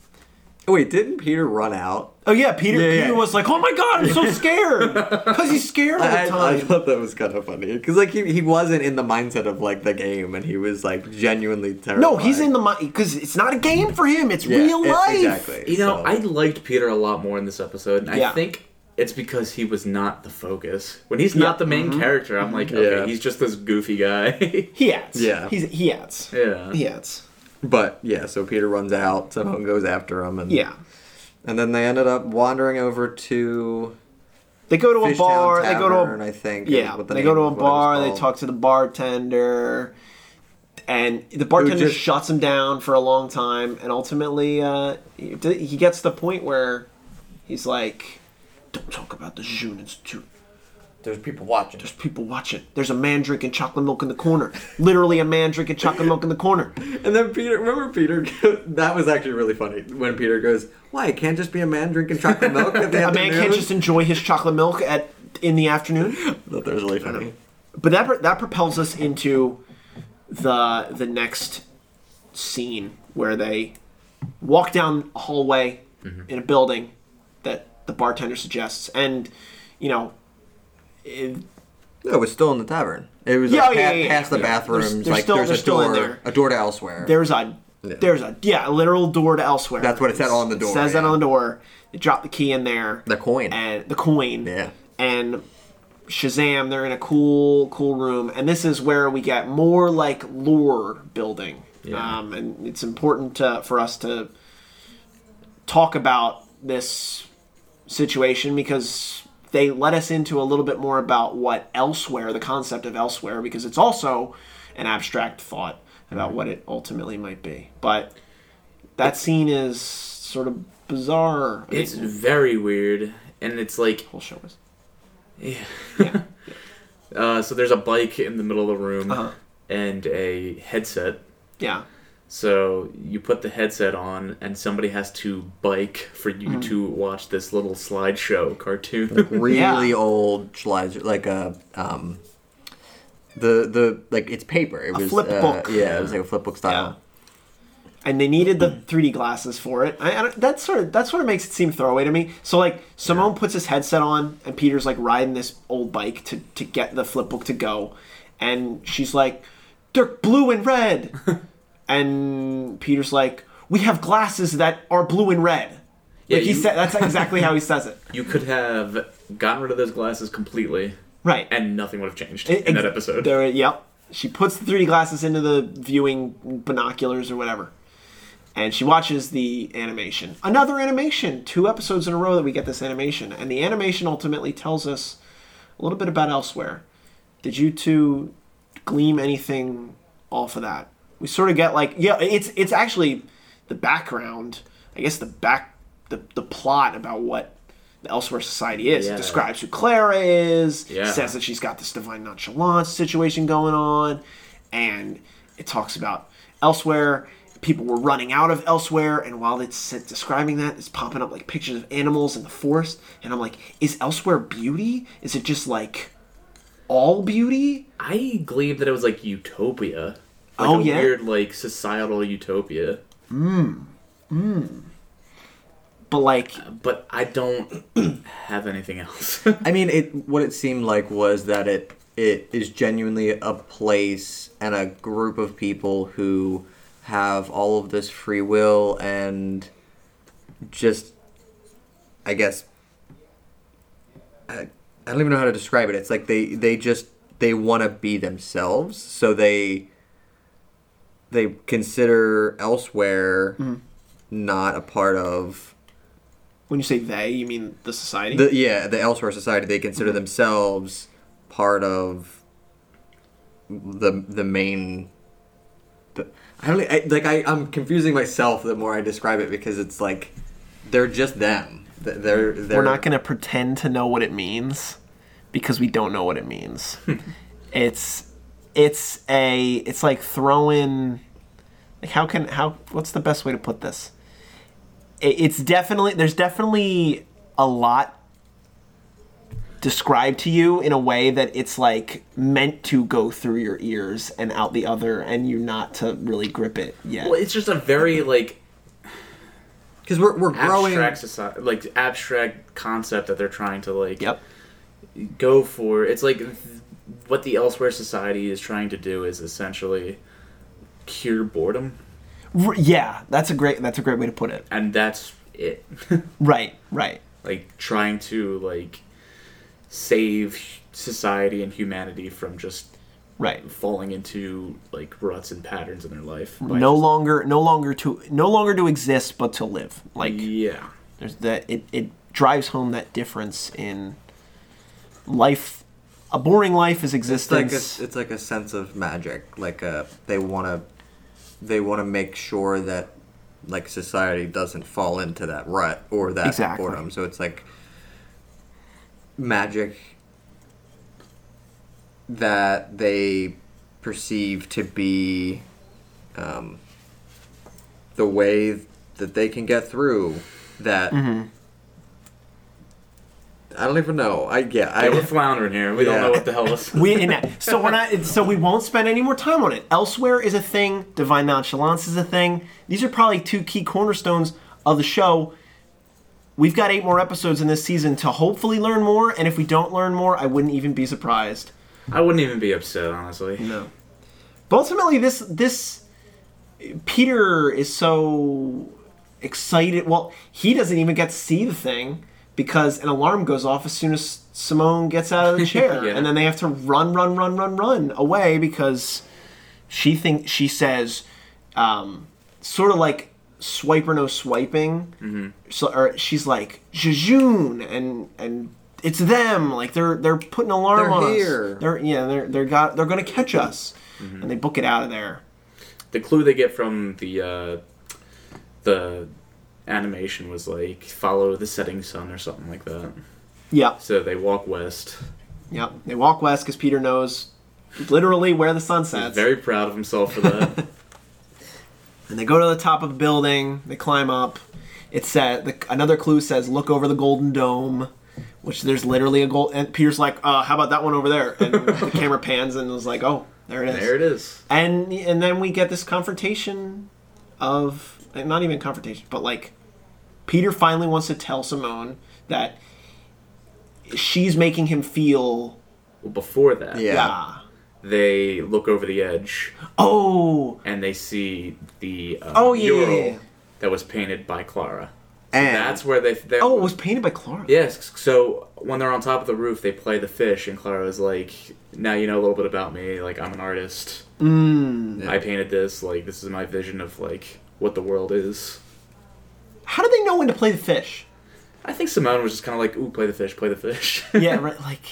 Wait, didn't Peter run out? Oh, yeah, Peter, yeah, yeah. Peter was like, oh, my God, I'm so scared. Because he's scared all the time. I, I thought that was kind of funny. Because, like, he, he wasn't in the mindset of, like, the game, and he was, like, genuinely terrified. No, he's in the mind, because it's not a game for him. It's yeah, real it, life. Exactly. You know, so. I liked Peter a lot more in this episode, and I yeah. think it's because he was not the focus. When he's yeah. not the main mm-hmm. character, I'm like, okay, yeah. he's just this goofy guy. He adds. Yeah. He's, he adds. Yeah. He adds. But, yeah, so Peter runs out, someone goes after him. And, yeah. And then they ended up wandering over to... They go to a Fishtown bar. Tavern, they go to a, I think. Yeah, the they go to a bar, they talk to the bartender, and the bartender just shuts him down for a long time, and ultimately uh, he gets to the point where he's like, don't talk about the Jejune Institute. There's people watching. There's people watching. There's a man drinking chocolate milk in the corner. Literally a man drinking chocolate milk in the corner. And then Peter, remember Peter, that was actually really funny when Peter goes, why, it can't just be a man drinking chocolate milk at the a afternoon? A man can't just enjoy his chocolate milk at in the afternoon? I thought that was really funny. But that that propels us into the the next scene where they walk down a hallway mm-hmm. in a building that the bartender suggests. And, you know... It, no, it was still in the tavern. It was yeah, like yeah, past, yeah, past yeah. the bathrooms. There's, there's like still, there's a door, there. a door to elsewhere. There's a, yeah. there's a yeah, a literal door to elsewhere. That's what it said on the door. It says yeah. that on the door. They drop the key in there. The coin. And the coin. Yeah. And Shazam! They're in a cool, cool room, and this is where we get more like lore building. Yeah. Um, and it's important to, for us to talk about this situation because. They let us into a little bit more about what elsewhere, the concept of elsewhere, because it's also an abstract thought about what it ultimately might be. But that it's, scene is sort of bizarre. I it's mean, very weird, and it's like... The whole show is. Yeah. yeah. uh, so there's a bike in the middle of the room uh-huh. and a headset. Yeah. So you put the headset on, and somebody has to bike for you mm-hmm. to watch this little slideshow cartoon. Like really yeah. old slideshow, like a um, the the like it's paper. It a was flip uh, book. Yeah, it was like a flip book style. Yeah. And they needed the three D glasses for it. I, I don't, that sort of that sort of makes it seem throwaway to me. So like Simone yeah. puts his headset on, and Peter's like riding this old bike to to get the flip book to go, and she's like, "They're blue and red." And Peter's like, we have glasses that are blue and red. Yeah, like he you, said, that's exactly how he says it. You could have gotten rid of those glasses completely. Right. And nothing would have changed it, in that episode. There, yep. She puts the three D glasses into the viewing binoculars or whatever. And she watches the animation. Another animation. Two episodes in a row that we get this animation. And the animation ultimately tells us a little bit about elsewhere. Did you two glean anything off of that? We sort of get like yeah, it's it's actually the background, I guess the back the the plot about what the Elsewhere Society is. Yeah. It describes who Clara is, yeah. says that she's got this divine nonchalance situation going on, and it talks about elsewhere. People were running out of elsewhere, and while it's describing that, it's popping up like pictures of animals in the forest, and I'm like, is elsewhere beauty? Is it just like all beauty? I gleaned that it was like utopia. Like oh, a yeah? weird, like, societal utopia. Mmm. Mmm. But, like... Uh, but I don't have anything else. I mean, it. What it seemed like was that it it is genuinely a place and a group of people who have all of this free will and just, I guess... I, I don't even know how to describe it. It's like they, they just... They want to be themselves, so they... They consider elsewhere mm. not a part of... When you say they, you mean the society? The, yeah, the Elsewhere Society. They consider mm. themselves part of the the main... The, I don't I, like. I, I'm confusing myself the more I describe it because it's like they're just them. They're, they're, We're not going to pretend to know what it means because we don't know what it means. it's... It's a, it's like throwing, like how can, how, what's the best way to put this? It's definitely, there's definitely a lot described to you in a way that it's like meant to go through your ears and out the other and you not to really grip it yet. Well, it's just a very like, because we're we're growing abstract society, like abstract concept that they're trying to like yep. go for. It's like what the Elsewhere Society is trying to do is essentially cure boredom. Yeah, that's a great that's a great way to put it. And that's it. Right, right. Like trying to like save society and humanity from just right falling into like ruts and patterns in their life. No just... longer, no longer to no longer to exist, but to live. Like yeah, there's that. It it drives home that difference in life. A boring life is existence. It's like a, it's like a sense of magic. Like a they want to. They want to make sure that, like, society doesn't fall into that rut or that exactly. boredom. So it's like magic that they perceive to be um, the way that they can get through that. Mm-hmm. I don't even know. I yeah, I, yeah we're floundering here. We yeah. don't know what the hell this is. we in, so we're not. So we won't spend any more time on it. Elsewhere is a thing. Divine Nonchalance is a thing. These are probably two key cornerstones of the show. We've got eight more episodes in this season to hopefully learn more. And if we don't learn more, I wouldn't even be surprised. I wouldn't even be upset, honestly. No. But ultimately, this this Peter is so excited. Well, he doesn't even get to see the thing. Because an alarm goes off as soon as Simone gets out of the chair. yeah. And then they have to run, run, run, run, run away because she thinks, she says, um, sort of like swipe or no swiping. Mm-hmm. So, or she's like, Jejune, and and it's them. Like they're they're putting an alarm they're on here. Us. They're yeah, they're they're got they're gonna catch us. Mm-hmm. And they book it out of there. The clue they get from the uh, the animation was like follow the setting sun or something like that. Yeah. So they walk west. Yep. They walk west because Peter knows literally where the sun sets. He's very proud of himself for that. And they go to the top of a building. They climb up. It said the, another clue says look over the golden dome, which there's literally a gold. And Peter's like, uh, how about that one over there? And the camera pans and was like, oh, there it is. There it is. And and then we get this confrontation of. Not even confrontation, but like Peter finally wants to tell Simone that she's making him feel. Well, before that, yeah. yeah, they look over the edge. Oh, and they see the uh, oh yeah, mural yeah, yeah. that was painted by Clara. And that's where they. they oh, it was painted by Clara. Yes. So when they're on top of the roof, they play the fish, and Clara is like, "Now you know a little bit about me. Like I'm an artist. Mm. Yeah. I painted this. Like this is my vision of like." What the world is. How do they know when to play the fish? I think Simone was just kind of like, ooh, play the fish, play the fish. yeah, right, like...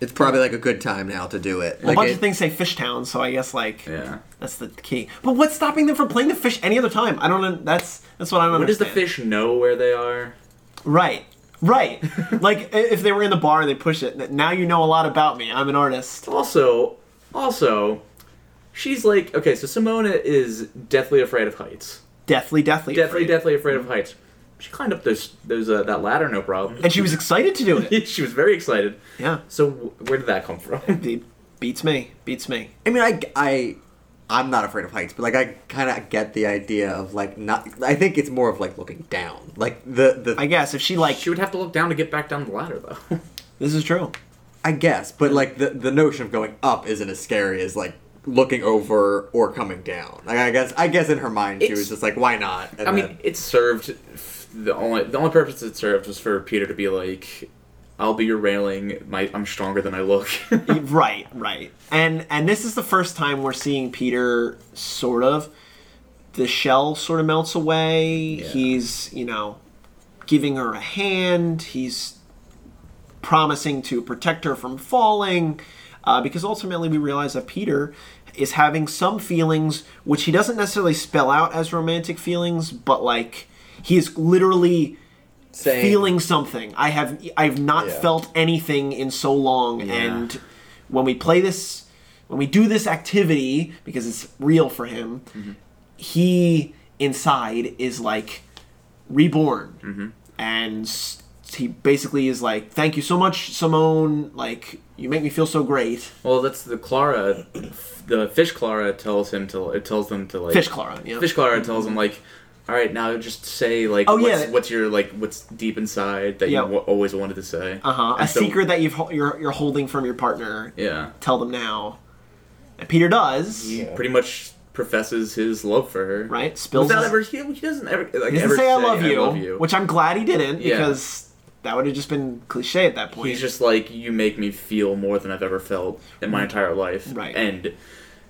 It's probably like a good time now to do it. Well, like a bunch it, of things say Fishtown, so I guess like... Yeah. That's the key. But what's stopping them from playing the fish any other time? I don't know, that's, that's what I don't when understand. When does the fish know where they are? Right, right. Like, if they were in the bar and they push it, now you know a lot about me, I'm an artist. Also, also, she's like... Okay, so Simone is deathly afraid of heights. Deathly, deathly, deathly, afraid. deathly afraid of heights. She climbed up those, those uh, that ladder, no problem. And she was excited to do it. She was very excited. Yeah. So w- where did that come from? It beats me. Beats me. I mean, I, I, I'm not afraid of heights, but like I kind of get the idea of like not. I think it's more of like looking down. Like the, the I guess if she like she would have to look down to get back down the ladder though. This is true. I guess, but like the the notion of going up isn't as scary as like. Looking over or coming down. Like I guess, I guess in her mind she it's, was just like, "Why not?" And I mean, then... it served the only the only purpose it served was for Peter to be like, "I'll be your railing. My I'm stronger than I look." Right, right. And and this is the first time we're seeing Peter sort of the shell sort of melts away. Yeah. He's you know giving her a hand. He's promising to protect her from falling. Uh, because ultimately we realize that Peter is having some feelings, which he doesn't necessarily spell out as romantic feelings, but like he is literally Same. feeling something. I have I have not yeah. felt anything in so long, yeah. and when we play this, when we do this activity, because it's real for him, mm-hmm. he inside is like reborn, mm-hmm. and he basically is like, "Thank you so much, Simone. Like." You make me feel so great. Well, that's the Clara, the fish Clara tells him to, it tells them to like... Fish Clara, yeah. Fish Clara tells him like, All right, now just say, like, oh, what's, yeah. what's your, like, what's deep inside that yep. you w- always wanted to say. Uh-huh. And a so, secret that you've, you're you're holding from your partner. Yeah. Tell them now. And Peter does. Yeah. Pretty much professes his love for her. Right? Spills Without his... ever, he, he doesn't ever, like, he doesn't ever say, say I, love you, I love you. Which I'm glad he didn't, yeah. because that would have just been cliche at that point. He's just like, you make me feel more than I've ever felt in my entire life. Right. And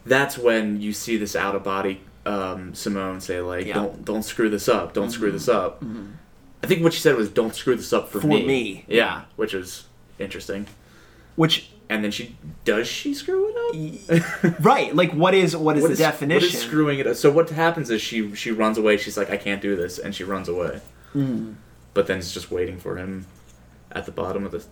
that's when you see this out-of-body Um, Simone say, like, yeah. don't don't screw this up. Don't mm-hmm. screw this up. Mm-hmm. I think what she said was, don't screw this up for, for me. For me. Yeah, which is interesting. Which... And then she... Does she screw it up? Right. Like, what is what is what the is, definition? What is screwing it up? So what happens is she, she runs away. She's like, I can't do this. And she runs away. Mm. But then it's just waiting for him at the bottom of the...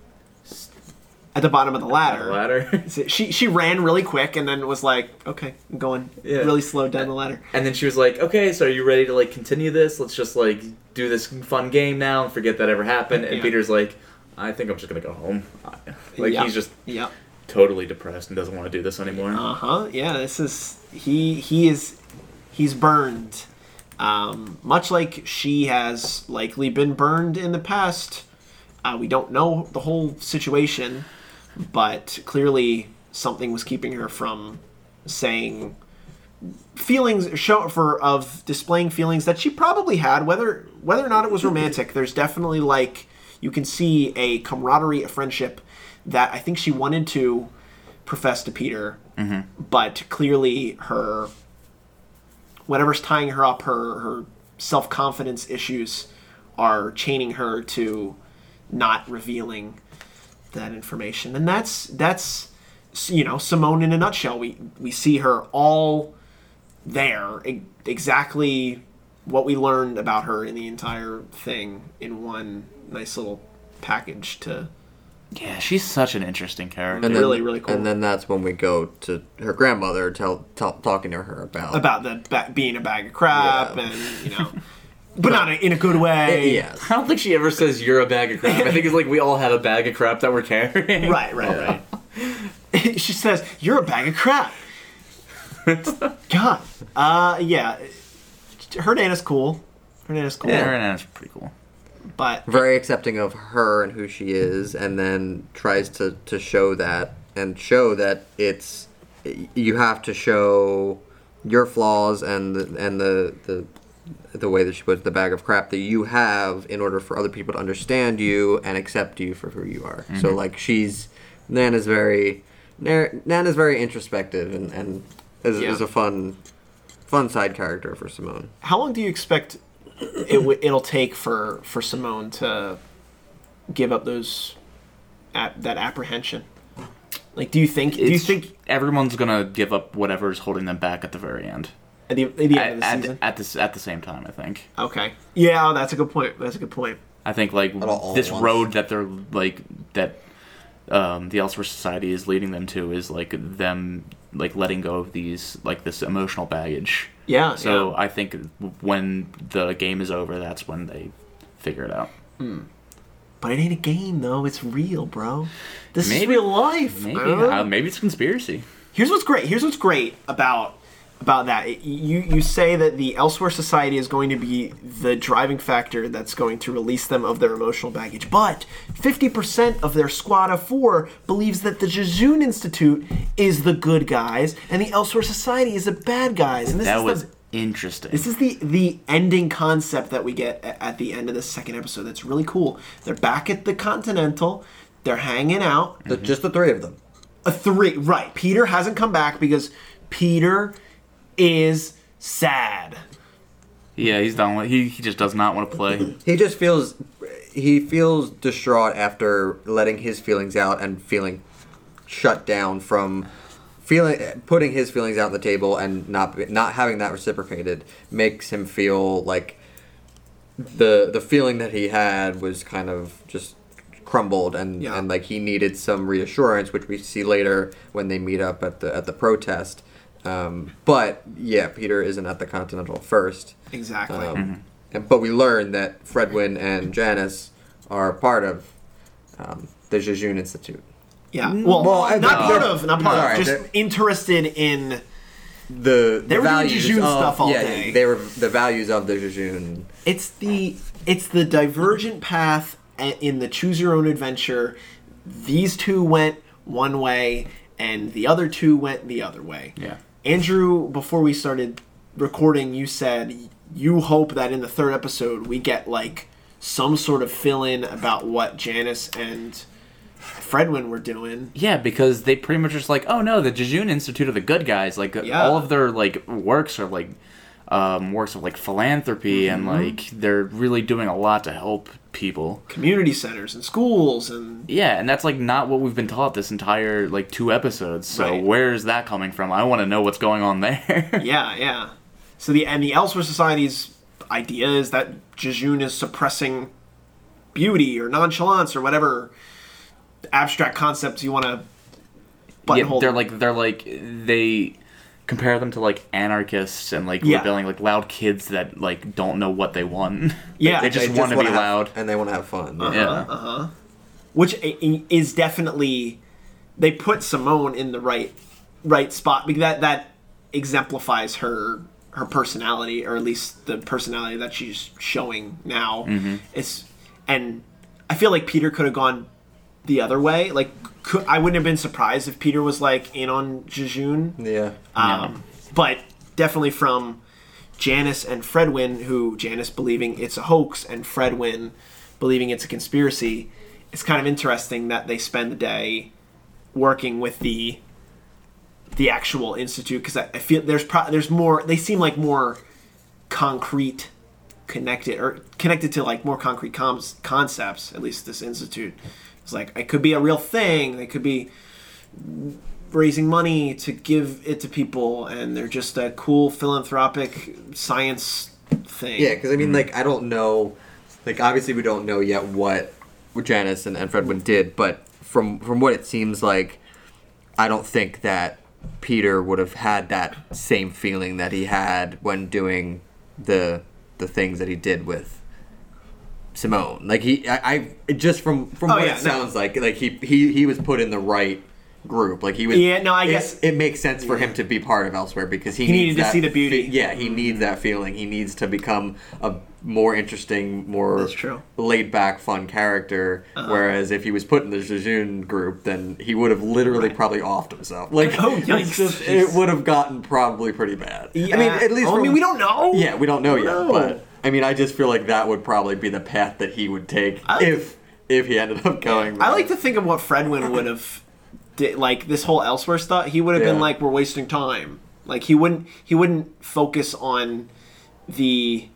At the bottom of the ladder. The ladder. she she ran really quick and then was like, okay, I'm going yeah. really slow down the ladder. And then she was like, okay, so are you ready to, like, continue this? Let's just, like, do this fun game now and forget that ever happened. And yeah. Peter's like, I think I'm just going to go home. Like, yep. he's just yep. totally depressed and doesn't want to do this anymore. Uh-huh. Yeah, this is... He, he is... He's burned. Um, much like she has likely been burned in the past. Uh, we don't know the whole situation. But clearly something was keeping her from saying feelings, show for of displaying feelings that she probably had, whether whether or not it was romantic. There's definitely, like, you can see a camaraderie, a friendship that I think she wanted to profess to Peter, mm-hmm. but clearly her, whatever's tying her up, her her self-confidence issues are chaining her to not revealing that information. And that's that's you know, Simone in a nutshell. We we see her all there, e- exactly what we learned about her in the entire thing in one nice little package. To yeah she's such an interesting character, and then, really really cool. And then that's when we go to her grandmother tell, tell talking to her about about the ba- being a bag of crap. yeah. And you know But, but not in a good way. It, yes. I don't think she ever says, you're a bag of crap. I think it's like, we all have a bag of crap that we're carrying. Right, right, yeah. right. She says, you're a bag of crap. God. Uh, yeah. Her Nana's cool. Her Nana's cool. Yeah, her Nana's pretty cool. But very accepting of her and who she is, and then tries to, to show that, and show that it's... You have to show your flaws and the... And the, the the way that she puts the bag of crap that you have in order for other people to understand you and accept you for who you are. Mm-hmm. So, like, she's... Nana's very... Nana's very introspective and, and is, yeah. is a fun fun side character for Simone. How long do you expect it w- it'll take for, for Simone to give up those... Ap- that apprehension? Like, do you think... It's, do you think everyone's gonna give up whatever's holding them back at the very end? At the, at the end at, of the season? At, at, this, at the same time, I think. Okay. Yeah, that's a good point. That's a good point. I think, like, all, all this road that they're, like, that um, the Elsewhere Society is leading them to is, like, them, like, letting go of these, like, this emotional baggage. Yeah, So yeah. I think when the game is over, that's when they figure it out. Mm. But it ain't a game, though. It's real, bro. This maybe, is real life. Maybe, uh, maybe it's a conspiracy. Here's what's great. Here's what's great about... About that, it, you you say that the Elsewhere Society is going to be the driving factor that's going to release them of their emotional baggage, but fifty percent of their squad of four believes that the Jejune Institute is the good guys and the Elsewhere Society is the bad guys. And this that is was the, interesting. This is the, the ending concept that we get at the end of the second episode. That's really cool. They're back at the Continental. They're hanging out. Mm-hmm. The, just the three of them. A three, right. Peter hasn't come back because Peter... is sad. Yeah, he's done with, he he just does not want to play. He just feels he feels distraught after letting his feelings out and feeling shut down from feeling putting his feelings out on the table and not not having that reciprocated makes him feel like the the feeling that he had was kind of just crumbled and yeah. and like he needed some reassurance, which we see later when they meet up at the at the protest. Um, but yeah, Peter isn't at the Continental first. Exactly. Um, mm-hmm. and, but we learn that Fredwyn and Janice are part of um, the Jejune Institute. Yeah. Well, well not part of, not part of. Just interested in the they the were values doing Jejune of, stuff all yeah, day. They were the values of the Jejune. It's the it's the divergent path in the choose your own adventure. These two went one way, and the other two went the other way. Yeah. Andrew, before we started recording, you said you hope that in the third episode we get like some sort of fill-in about what Janice and Fredwin were doing. Yeah, because they pretty much just like, oh no, the Jejune Institute are the good guys. Like yeah. all of their like works are like um, works of like philanthropy, mm-hmm. and like they're really doing a lot to help people, community centers and schools, and yeah, and that's like not what we've been taught this entire like two episodes. So right. where is that coming from? I want to know what's going on there. yeah, yeah. So the and the Elsewhere Society's idea is that Jejune is suppressing beauty or nonchalance or whatever abstract concepts you want to buttonhole. Yeah, they're like they're like they compare them to like anarchists and like yeah. rebelling, like loud kids that like don't know what they want. Yeah, they, they just, just want to be have, loud and they want to have fun. Uh-huh, yeah, uh-huh. Which is definitely they put Simone in the right right spot because that that exemplifies her. her personality, or at least the personality that she's showing now. Mm-hmm. It's, and I feel like Peter could have gone the other way. Like, could, I wouldn't have been surprised if Peter was, like, in on Jejune. Yeah. Um, yeah. But definitely from Janice and Fredwin, who Janice believing it's a hoax and Fredwin believing it's a conspiracy, it's kind of interesting that they spend the day working with the... the actual institute, because I, I feel there's pro- there's more. They seem like more concrete, connected or connected to like more concrete comms, concepts. At least this institute is like it could be a real thing. They could be raising money to give it to people, and they're just a cool philanthropic science thing. Yeah, because I mean, mm-hmm. like I don't know, like obviously we don't know yet what Janice and, and Fredwin did, but from from what it seems like, I don't think that Peter would have had that same feeling that he had when doing the the things that he did with Simone. Like he, I, I just from from oh, what yeah, it sounds no. like, like he, he he was put in the right group. Like he was. Yeah, no, I it, guess it makes sense for yeah. him to be part of Elsewhere because he, he needs needed that, to see the beauty. Yeah, he mm-hmm. needs that feeling. He needs to become a more interesting, more laid back, fun character. Uh-huh. Whereas if he was put in the Jejune group, then he would have literally right. probably offed himself. Like, oh, yikes. Just, it would have gotten probably pretty bad. Yeah. I mean, at least. Oh, from, I mean, we don't know. Yeah, we don't know we don't yet. Know. But I mean, I just feel like that would probably be the path that he would take I, if if he ended up going. Yeah. I like to think of what Fredwin would have did. Like this whole Elsewhere stuff, he would have yeah. been like, "We're wasting time." Like he wouldn't he wouldn't focus on the.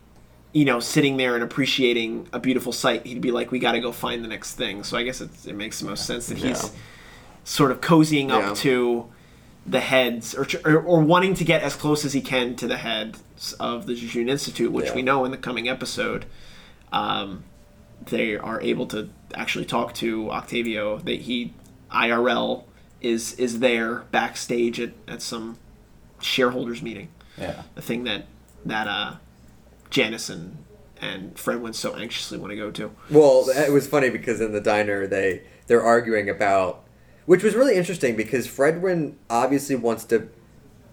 You know, sitting there and appreciating a beautiful sight, he'd be like, "We got to go find the next thing." So I guess it, it makes the most sense that he's yeah. sort of cozying yeah. up to the heads, or, or or wanting to get as close as he can to the heads of the Jejune Institute, which yeah. we know in the coming episode, um, they are able to actually talk to Octavio. That he I R L is is there backstage at, at some shareholders meeting. Yeah, the thing that that uh. Janice and, and Fredwin so anxiously want to go to. Well, it was funny because in the diner, they, they're arguing about... Which was really interesting because Fredwin obviously wants to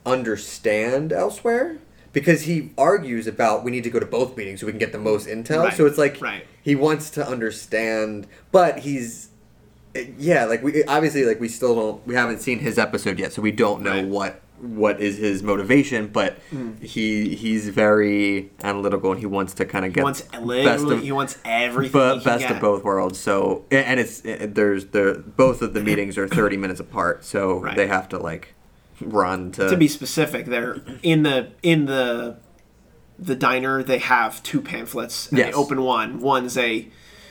understand Elsewhere because he argues about we need to go to both meetings so we can get the most intel. Right. So it's like right. he wants to understand, but he's... Yeah, like we obviously like we still don't... We haven't seen his episode yet, so we don't know right. what... what is his motivation, but mm. he he's very analytical and he wants to kind of get he wants best of, he wants everything but he best can. Of both worlds. So and it's there's the both of the meetings are thirty minutes apart, so right. they have to like run to to be specific. They're in the in the the diner. They have two pamphlets. And yes. they open one. One's a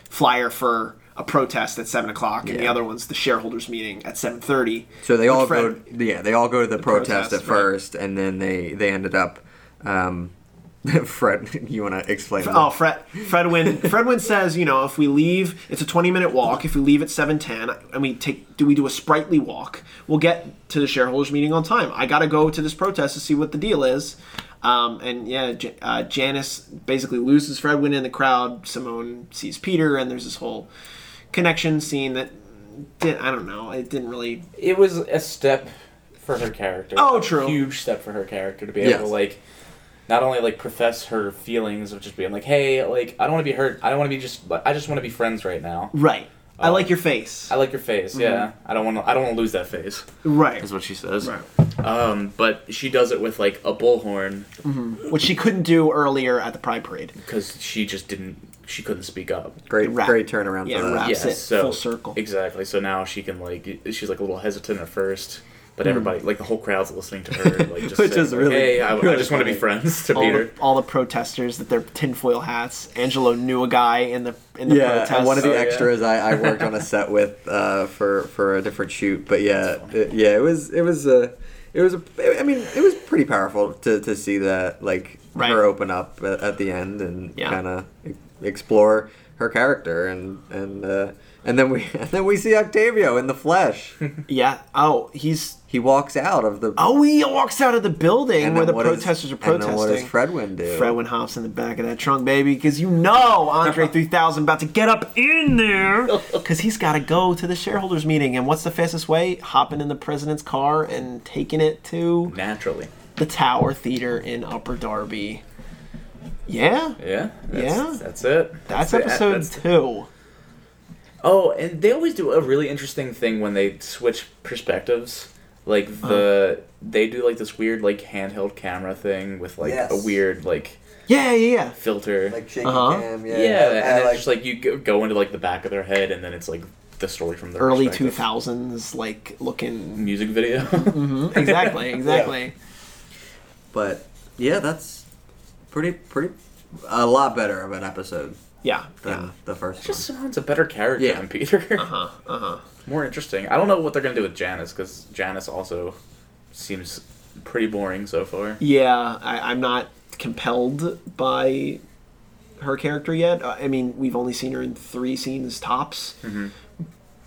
flyer for a protest at seven o'clock, and yeah. the other one's the shareholders' meeting at seven thirty. So they all Fred, go, yeah, they all go to the, the protest, protest at right. first, and then they they ended up. Um, Fred, you want to explain? Fred, oh, Fred, Fredwin, Fredwin says, you know, if we leave, it's a twenty-minute walk. If we leave at seven ten, and we take, do we do a sprightly walk? We'll get to the shareholders' meeting on time. I gotta go to this protest to see what the deal is. Um, and yeah, J- uh, Janice basically loses Fredwin in the crowd. Simone sees Peter, and there's this whole connection scene that did, I don't know, it didn't really... It was a step for her character. Oh, true. A huge step for her character to be able yes. to, like, not only, like, profess her feelings of just being like, hey, like, I don't want to be hurt. I don't want to be just, like, I just want to be friends right now. Right. Um, I like your face. I like your face, mm-hmm. yeah. I don't want to I don't want to lose that face. Right. Is what she says. Right. Um, but she does it with, like, a bullhorn. Mm-hmm. Which she couldn't do earlier at the Pride Parade. Because she just didn't, she couldn't speak up. Great Wrap. great turnaround. Yeah, it wraps yeah, it so, full circle. Exactly. So now she can, like, she's, like, a little hesitant at first. But everybody, mm. like, the whole crowd's listening to her, like, just saying, like, really, hey, I, really I just funny. want to be friends to all Peter. The, all the protesters with their tinfoil hats. Angelo knew a guy in the in the yeah, protest. Yeah, one of the oh, extras yeah. I, I worked on a set with uh, for for a different shoot. But yeah, it, yeah, it was it was a uh, it was a, I mean, it was pretty powerful to, to see that, like, right. her open up at, at the end and yeah. kind of explore her character and and. Uh, And then we and then we see Octavio in the flesh. Yeah. Oh, he's he walks out of the Oh, he walks out of the building where the protesters is, are protesting. And then what does Fredwin do? Fredwin hops in the back of that trunk, baby, because you know Andre three thousand about to get up in there because he's got to go to the shareholders meeting. And what's the fastest way? Hopping in the president's car and taking it to naturally the Tower Theater in Upper Darby. Yeah. Yeah. That's, yeah. That's it. That's, that's episode that's two. Oh, and they always do a really interesting thing when they switch perspectives. Like, the... Uh, they do, like, this weird, like, handheld camera thing with, like, yes. a weird, like... Yeah, yeah, yeah. Filter. Like, shaky uh-huh. cam, yeah. Yeah, yeah and I it's like, just, like, you go into, like, the back of their head, and then it's, like, the story from their early two thousands, like, looking... Music video. mm-hmm. Exactly, exactly. Yeah. But, yeah, that's pretty, pretty... a lot better of an episode. Yeah, yeah, the first one. It just sounds a better character yeah. than Peter. Uh-huh, uh-huh. More interesting. I don't know what they're going to do with Janice, because Janice also seems pretty boring so far. Yeah, I, I'm not compelled by her character yet. I mean, we've only seen her in three scenes tops. Mm-hmm.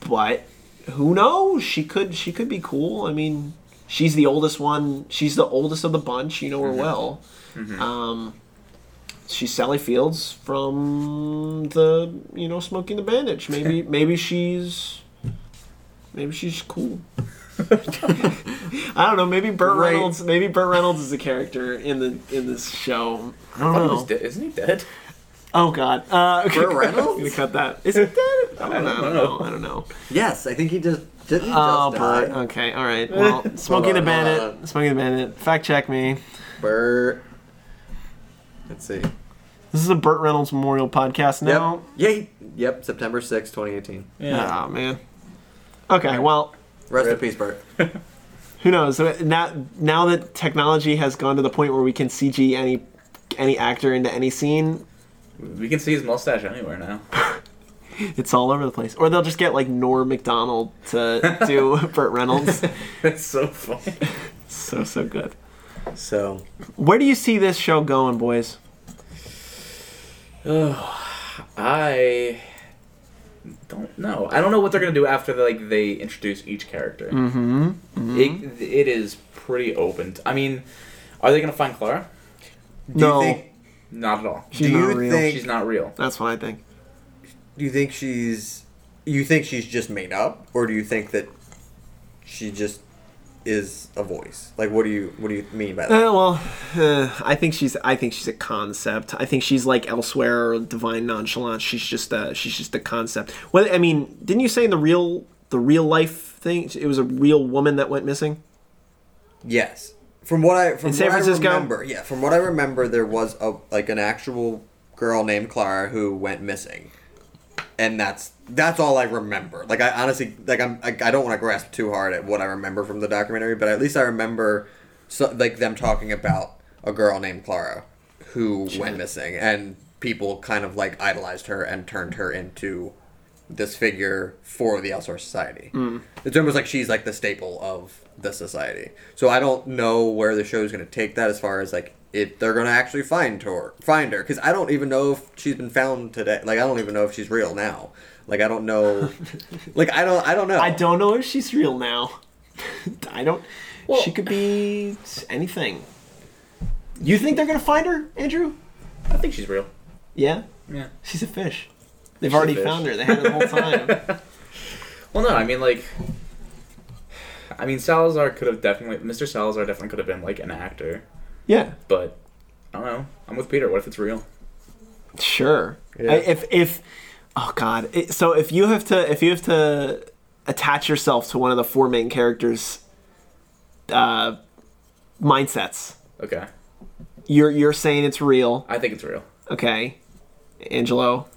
But who knows? She could She could be cool. I mean, she's the oldest one. She's the oldest of the bunch. You know her mm-hmm. well. Mm-hmm. Um... She's Sally Fields from the, you know, Smoking the Bandage. Maybe maybe she's maybe she's cool. I don't know. Maybe Burt right. Reynolds. Maybe Burt Reynolds is a character in the in this show. I don't I know. He was de- isn't he dead? Oh God, uh, okay. Burt Reynolds. I'm gonna cut that. Is he dead? I don't, I don't know. know. I don't know. Yes, I think he just didn't. Oh, Burt. Okay, all right. Well, Smoking the Bandit. Smoking the Bandit. Fact check me. Burt. Let's see. This is a Burt Reynolds Memorial Podcast now. Yep. Yay. Yep. September sixth, twenty eighteen. Yeah. Oh, man. Okay, well. Rest in peace, Burt. Who knows? Now, now that technology has gone to the point where we can C G any any actor into any scene. We can see his mustache anywhere now. It's all over the place. Or they'll just get, like, Norm MacDonald to do Burt Reynolds. That's so funny. So, so good. So, where do you see this show going, boys? Oh, I don't know. I don't know what they're gonna do after they, like they introduce each character. Mm-hmm. mm-hmm. It it is pretty open. I mean, are they gonna find Clara? Do no, you think, not at all. She's do not you real. Think she's not real? That's what I think. Do you think she's? You think she's just made up, or do you think that she just? Is a voice. Like, what do you what do you mean by that? Uh, well, uh, I think she's I think she's a concept. I think she's like Elsewhere or Divine Nonchalance. She's just a she's just a concept. Well, I mean, didn't you say in the real the real life thing it was a real woman that went missing? Yes, from what I from in San what Francisco? I remember, yeah, from what I remember, there was a like an actual girl named Clara who went missing, and that's. That's all I remember. Like, I honestly, like, I'm, I, I don't want to grasp too hard at what I remember from the documentary, but at least I remember, so, like, them talking about a girl named Clara who sure. went missing, and people kind of, like, idolized her and turned her into this figure for the Elsewhere Society. Mm. It's almost like she's, like, the staple of the society. So I don't know where the show's going to take that as far as, like, if they're going to actually find her, find her, because I don't even know if she's been found today. Like, I don't even know if she's real now. Like, I don't know. Like, I don't I don't know. I don't know if she's real now. I don't. Well, she could be anything. You think they're going to find her, Andrew? I think she's real. Yeah? Yeah. She's a fish. They've she's already fish. found her. They had her the whole time. Well, no, I mean, like, I mean, Salazar could have definitely... Mister Salazar definitely could have been, like, an actor. Yeah. But, I don't know. I'm with Peter. What if it's real? Sure. Yeah. I, if... if Oh God! It, so if you have to, if you have to attach yourself to one of the four main characters' uh, mindsets, okay, you're you're saying it's real. I think it's real. Okay, Angelo.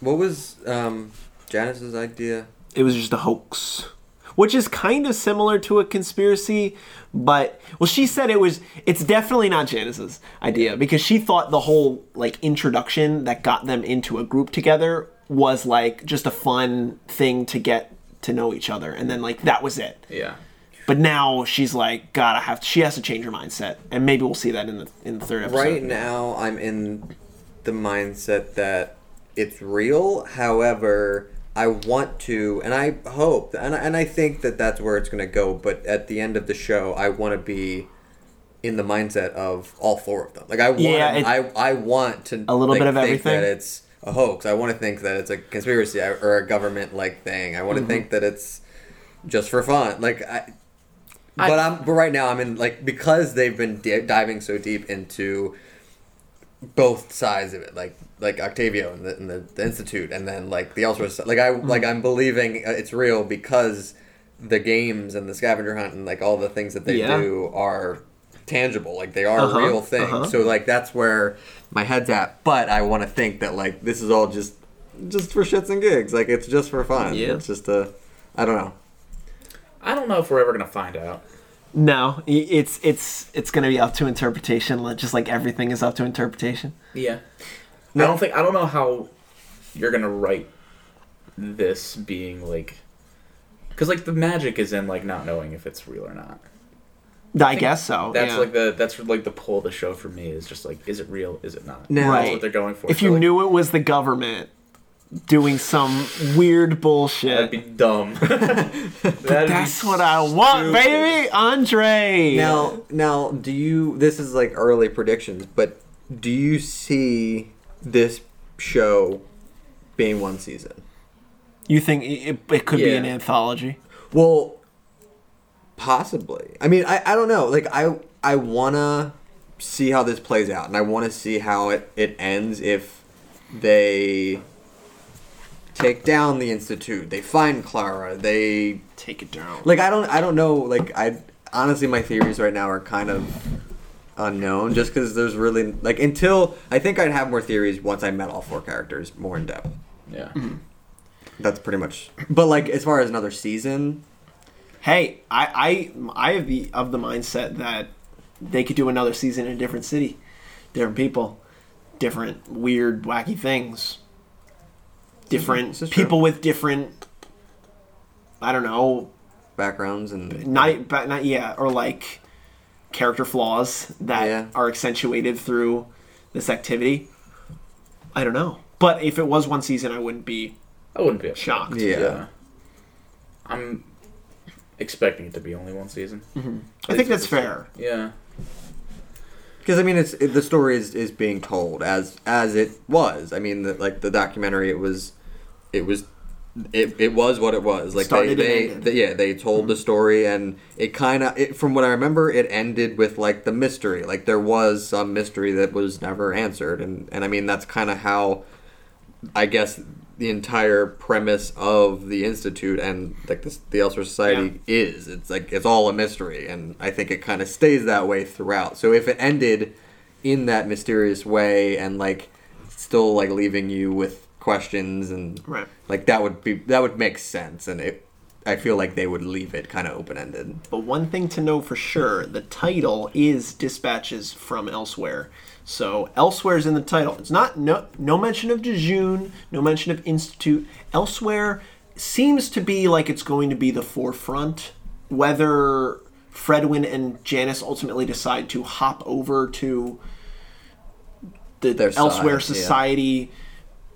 What was um, Janice's idea? It was just a hoax, which is kind of similar to a conspiracy, but well, she said it was. It's definitely not Janice's idea because she thought the whole like introduction that got them into a group together was like just a fun thing to get to know each other, and then like that was it. Yeah. But now she's like, God, I have. To, she has to change her mindset, and maybe we'll see that in the in the third episode. Right now, I'm in the mindset that it's real. However, I want to, and I hope, and I, and I think that that's where it's going to go, but at the end of the show, I want to be in the mindset of all four of them. Like, I want yeah, it, I, I want to a little like, bit of think everything. That it's a hoax. I want to think that it's a conspiracy or a government-like thing. I want to mm-hmm. think that it's just for fun. Like, I, I but I'm, but right now, I'm in, like, because they've been di- diving so deep into both sides of it, like, like Octavio and the, and the, the Institute, and then like the Elsewhere Society. Like I mm-hmm. like I'm believing it's real because the games and the scavenger hunt and like all the things that they yeah. do are tangible. Like they are uh-huh. real things. Uh-huh. So like that's where my head's at. But I want to think that like this is all just just for shits and gigs. Like it's just for fun. Yeah. It's just a I don't know. I don't know if we're ever gonna find out. No, it's it's it's gonna be up to interpretation. Just like everything is up to interpretation. Yeah. No. I don't think I don't know how you're gonna write this being like, because like the magic is in like not knowing if it's real or not. I, I guess so. That's yeah. like the that's like the pull of the show for me is just like, is it real? Is it not? No, right. That's what they're going for. If so you like, knew it was the government doing some weird bullshit, that'd be dumb. that'd that's be what I want, stupid. Baby, Andre. Now, now, do you? This is like early predictions, but do you see this show being one season? You think it, it could yeah. be an anthology? Well, possibly. I mean, I, I don't know. Like, I I want to see how this plays out, and I want to see how it, it ends if they take down the Institute, they find Clara, they take it down. Like, I don't I don't know. Like, I honestly, my theories right now are kind of unknown, just because there's really like until I think I'd have more theories once I met all four characters more in depth. Yeah, mm-hmm. That's pretty much. But like as far as another season, hey, I I I have the of the mindset that they could do another season in a different city, different people, different weird wacky things, different mm-hmm. people true. With different I don't know backgrounds and not but not yeah or like. Character flaws that yeah. are accentuated through this activity. I don't know, but if it was one season, I wouldn't be. I wouldn't be shocked. Yeah, yeah. I'm expecting it to be only one season. Mm-hmm. I, I think that's fair. Yeah, because I mean, it's it, the story is, is being told as as it was. I mean, the, like the documentary, it was, it was. It it was what it was. Like they, they, they yeah, they told mm-hmm. the story, and it kind of, from what I remember, it ended with like the mystery. Like there was some mystery that was never answered, and and I mean that's kind of how, I guess, the entire premise of the Institute and like the, the Elsewhere Society yeah. is. It's like it's all a mystery, and I think it kind of stays that way throughout. So if it ended in that mysterious way, and like still like leaving you with questions and right. like that would be that would make sense, and it I feel like they would leave it kind of open-ended. But one thing to know for sure, the title is Dispatches from Elsewhere, so Elsewhere is in the title. It's not no no mention of Jejune, no mention of Institute. Elsewhere seems to be like it's going to be the forefront. Whether Fredwin and Janice ultimately decide to hop over to the Their Elsewhere side, Society. Yeah.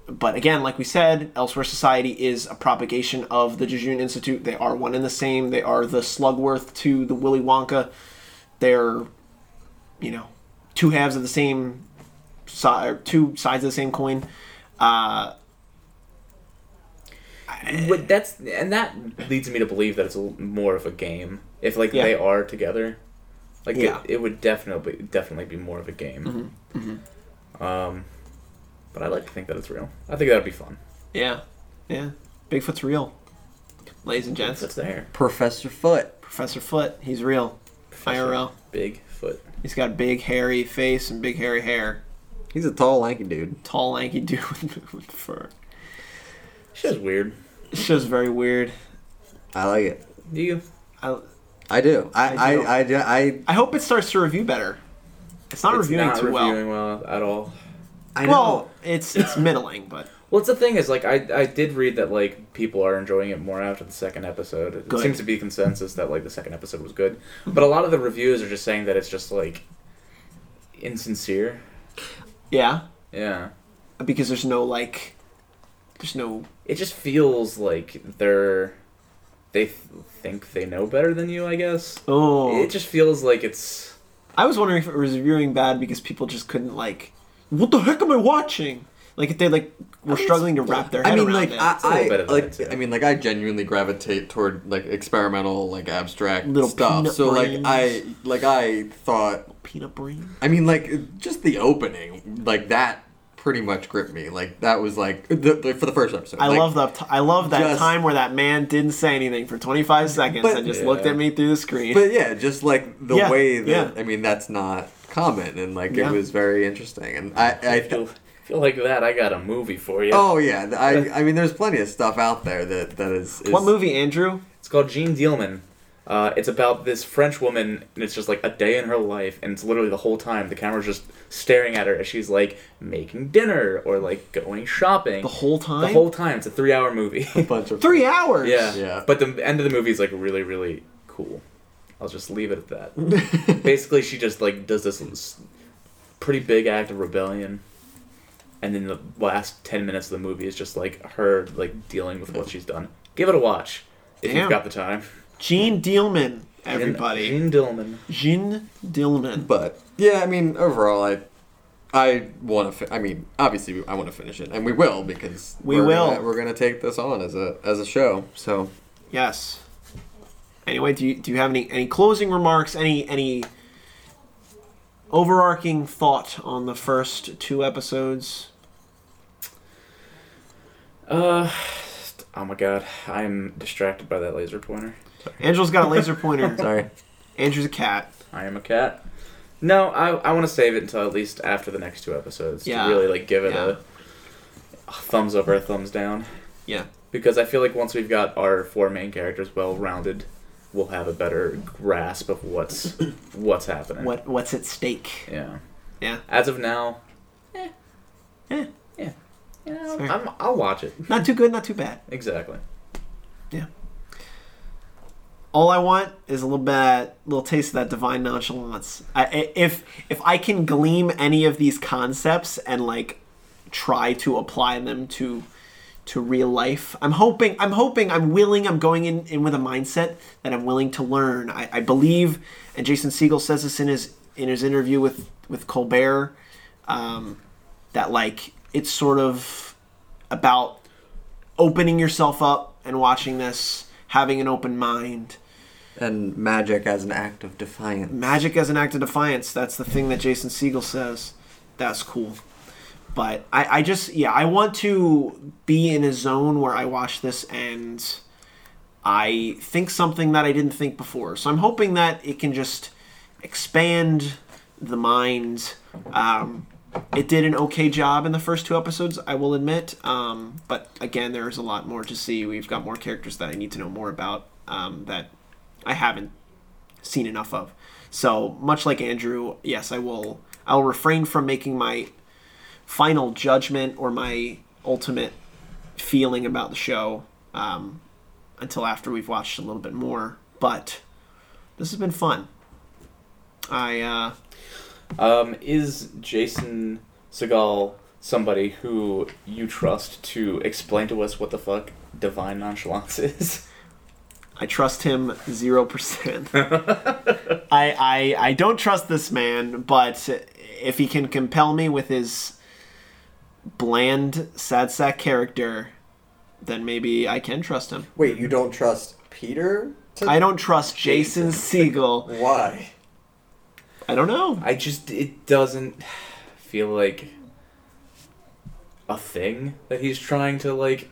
But again, like we said, Elsewhere Society is a propagation of the Jejune Institute. They are one and the same. They are the Slugworth to the Willy Wonka. They're, you know, two halves of the same side, two sides of the same coin. Uh, I, But that's and that leads me to believe that it's a, more of a game. If like yeah. they are together, like yeah. it, it would definitely definitely be more of a game. Mm-hmm. Mm-hmm. Um, but I like to think that it's real. I think that'd be fun. Yeah, yeah. Bigfoot's real, ladies and gents. Bigfoot's there. Professor Foot. Professor Foot. He's real. Professor I R L. Bigfoot. He's got a big hairy face and big hairy hair. He's a tall, lanky dude. Tall, lanky dude with, with fur. Show's weird. Show's very weird. I like it. Do you? I, I do. I I, do. I I do. I I hope it starts to review better. It's not it's reviewing not too well. It's not reviewing well at all. I know. Well, it's it's middling, but. Well, it's the thing is, like, I I did read that, like, people are enjoying it more after the second episode. It good. Seems to be consensus that, like, the second episode was good. But a lot of the reviews are just saying that it's just, like, insincere. Yeah. Yeah. Because there's no, like, there's no... It just feels like they're... They th- think they know better than you, I guess. Oh. It just feels like it's... I was wondering if it was reviewing bad because people just couldn't, like, what the heck am I watching? Like, if they, like, were I mean, struggling to wrap their head I mean, around like, it. I, I, I, like, I mean, like, I genuinely gravitate toward, like, experimental, like, abstract Little stuff. So, brains. like, I like I thought... Little peanut brain? I mean, like, just the opening, like, that pretty much gripped me. Like, that was, like, the, the, for the first episode. I like, love that I love that just, time where that man didn't say anything for twenty-five seconds but, and just yeah. looked at me through the screen. But, yeah, just, like, the yeah, way that... Yeah. I mean, that's not common, and, like, yeah. it was very interesting. And I... I feel... Like that, I got a movie for you. Oh yeah, I I mean, there's plenty of stuff out there that that is. is... What movie, Andrew? It's called Jeanne Dielman. Uh, it's about this French woman, and it's just like a day in her life, and it's literally the whole time the camera's just staring at her as she's like making dinner or like going shopping. The whole time. The whole time. It's a three-hour movie. A bunch of three hours. Yeah. Yeah. But the end of the movie is like really, really cool. I'll just leave it at that. Basically, she just like does this pretty big act of rebellion. And then the last ten minutes of the movie is just, like, her, like, dealing with what she's done. Give it a watch. If Damn. You've got the time. Jeanne Dielman, everybody. Jeanne Dielman. Jeanne Dielman. But, yeah, I mean, overall, I I want to... Fi- I mean, obviously, I want to finish it. And we will, because... We we're will. Gonna, we're going to take this on as a as a show, so... Yes. Anyway, do you, do you have any, any closing remarks? Any Any... overarching thought on the first two episodes? Uh, oh my god, I'm distracted by that laser pointer. Sorry. Angela's got a laser pointer. Sorry. Andrew's a cat. I am a cat. No, I I want to save it until at least after the next two episodes yeah. to really like give it yeah. a, a thumbs up or a thumbs down. Yeah. Because I feel like once we've got our four main characters well rounded, we'll have a better grasp of what's what's happening. What what's at stake? Yeah. Yeah. As of now, eh. Eh. Yeah. You know, I'm, I'll watch it. Not too good, not too bad. Exactly. Yeah. All I want is a little bit, little taste of that divine nonchalance. I, if if I can gleam any of these concepts and like try to apply them to to real life, I'm hoping, I'm hoping, I'm willing, I'm going in, in with a mindset that I'm willing to learn. I, I believe, and Jason Segel says this in his in his interview with with Colbert, um, that like. It's sort of about opening yourself up and watching this, having an open mind. And magic as an act of defiance. Magic as an act of defiance. That's the thing that Jason Segel says. That's cool. But I, I just, yeah, I want to be in a zone where I watch this and I think something that I didn't think before. So I'm hoping that it can just expand the mind. Um... It did an okay job in the first two episodes, I will admit. Um, but again, there's a lot more to see. We've got more characters that I need to know more about um, that I haven't seen enough of. So much like Andrew, yes, I will. I'll refrain from making my final judgment or my ultimate feeling about the show um, until after we've watched a little bit more. But this has been fun. I. Uh, Um, is Jason Segel somebody who you trust to explain to us what the fuck divine nonchalance is? I trust him zero percent. I, I I don't trust this man, but if he can compel me with his bland sad sack character, then maybe I can trust him. Wait, you don't trust Peter? I don't trust Jason, Jason Segel. Why? I don't know. I just, it doesn't feel like a thing that he's trying to, like,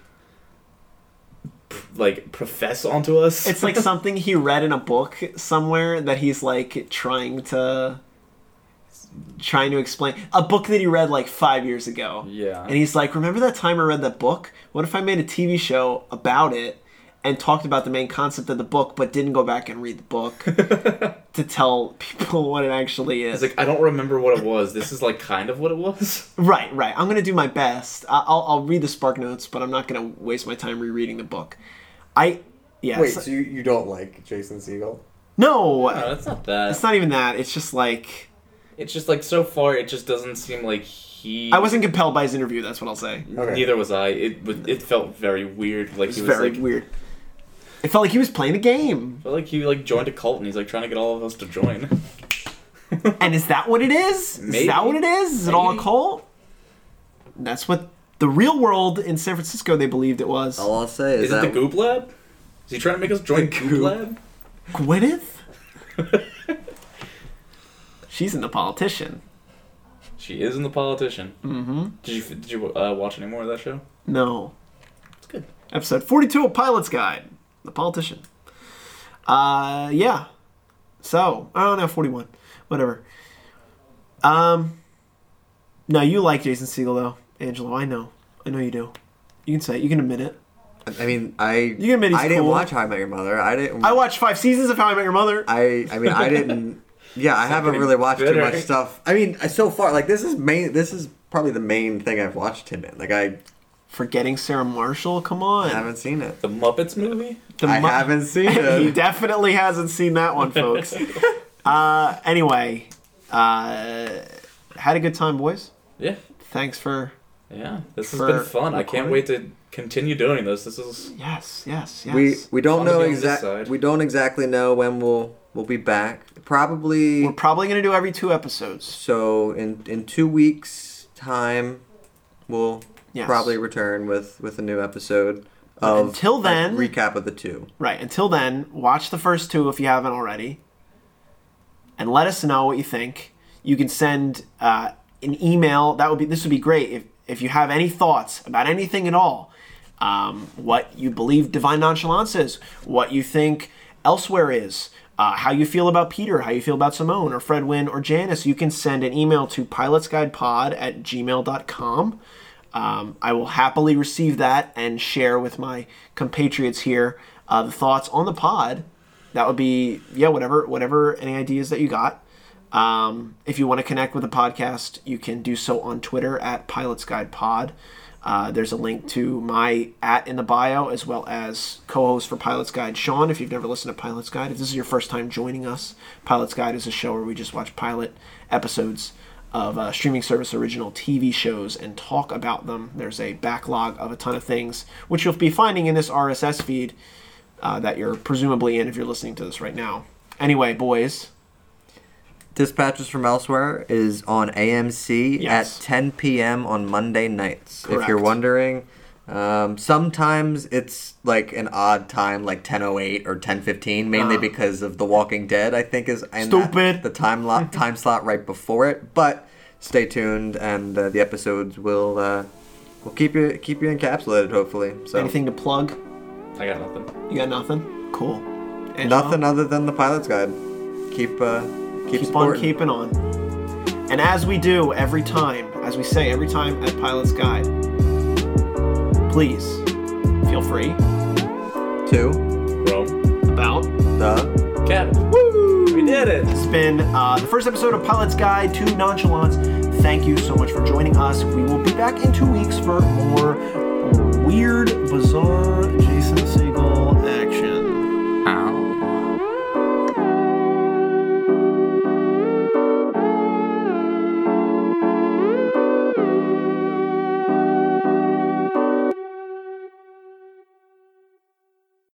p- like profess onto us. It's like something he read in a book somewhere that he's, like, trying to... trying to explain a book that he read like five years ago. Yeah. And he's like, remember that time I read that book? What if I made a T V show about it and talked about the main concept of the book, but didn't go back and read the book to tell people what it actually is? He's like, I don't remember what it was. This is like kind of what it was. Right, right. I'm going to do my best. I'll, I'll read the Spark Notes, but I'm not going to waste my time rereading the book. I, yeah. Wait, so, so you, you don't like Jason Segel? No. No, it's not that. It's not even that. It's just like... It's just, like, so far, it just doesn't seem like he... I wasn't compelled by his interview, that's what I'll say. Okay. Neither was I. It it felt very weird. Like, it was, he was very like, weird. It felt like he was playing a game. It felt like he, like, joined a cult, and he's, like, trying to get all of us to join. And is that what it is? Maybe. Is that what it is? Is it Maybe. all a cult? And that's what the real world in San Francisco, they believed it was. All I'll say is Is that... it the Goop Lab? Is he trying to make us join Goop, Goop Lab? Gwyneth? She's in The Politician. She is in The Politician. Mm-hmm. Did you did you uh, watch any more of that show? No. It's good. Episode forty-two of Pilot's Guide, The Politician. Uh, yeah. So, oh no, forty-one. Whatever. Um. No, you like Jason Segel though, Angelo. I know. I know you do. You can say it. You can admit it. I mean, I you can admit he's I cool. didn't watch How I Met Your Mother. I didn't. I watched five seasons of How I Met Your Mother. I I mean, I didn't. Yeah, I haven't really watched bitter. too much stuff. I mean, so far, like, this is main. This is probably the main thing I've watched him in. Like, I... Forgetting Sarah Marshall? Come on. I haven't seen it. The Muppets movie? The I Mu- haven't seen it. He definitely hasn't seen that one, folks. uh, anyway, uh, had a good time, boys. Yeah. Thanks for... Yeah, this has been fun. Recording. I can't wait to continue doing this. This is... Yes, yes, yes. We, we don't know exactly... We don't exactly know when we'll... We'll be back. Probably We're probably gonna do every two episodes. So in in two weeks time we'll yes. probably return with, with a new episode of until then, a recap of the two. Right. Until then, watch the first two if you haven't already. And let us know what you think. You can send uh, an email. That would be this would be great if, if you have any thoughts about anything at all. Um, what you believe Divine Nonchalance is, what you think Elsewhere is. Uh, how you feel about Peter, how you feel about Simone or Fred Wynn or Janice, you can send an email to pilots guide pod at gmail dot com. Um, I will happily receive that and share with my compatriots here uh, the thoughts on the pod. That would be, yeah, whatever, whatever any ideas that you got. Um, if you want to connect with the podcast, you can do so on Twitter at pilots guide pod. Uh, there's a link to my at in the bio, as well as co-host for Pilot's Guide, Sean, if you've never listened to Pilot's Guide. If this is your first time joining us, Pilot's Guide is a show where we just watch pilot episodes of uh, streaming service original T V shows and talk about them. There's a backlog of a ton of things, which you'll be finding in this R S S feed uh, that you're presumably in if you're listening to this right now. Anyway, boys... Dispatches from Elsewhere is on A M C yes. at ten p.m. on Monday nights. Correct. If you're wondering, um, sometimes it's like an odd time, like ten oh eight or ten fifteen, mainly uh. because of The Walking Dead, I think, is in Stupid. That, the time, lo- time slot right before it. But stay tuned, and uh, the episodes will uh, will keep you keep you encapsulated, hopefully. So. Anything to plug? I got nothing. You got nothing? Cool. And nothing other than The Pilot's Guide. Keep... Uh, Keep, Keep on keeping on. And as we do every time, as we say every time at Pilot's Guide, please feel free to roam about the cat. Woo! We did it! It's been uh, the first episode of Pilot's Guide to Nonchalance. Thank you so much for joining us. We will be back in two weeks for more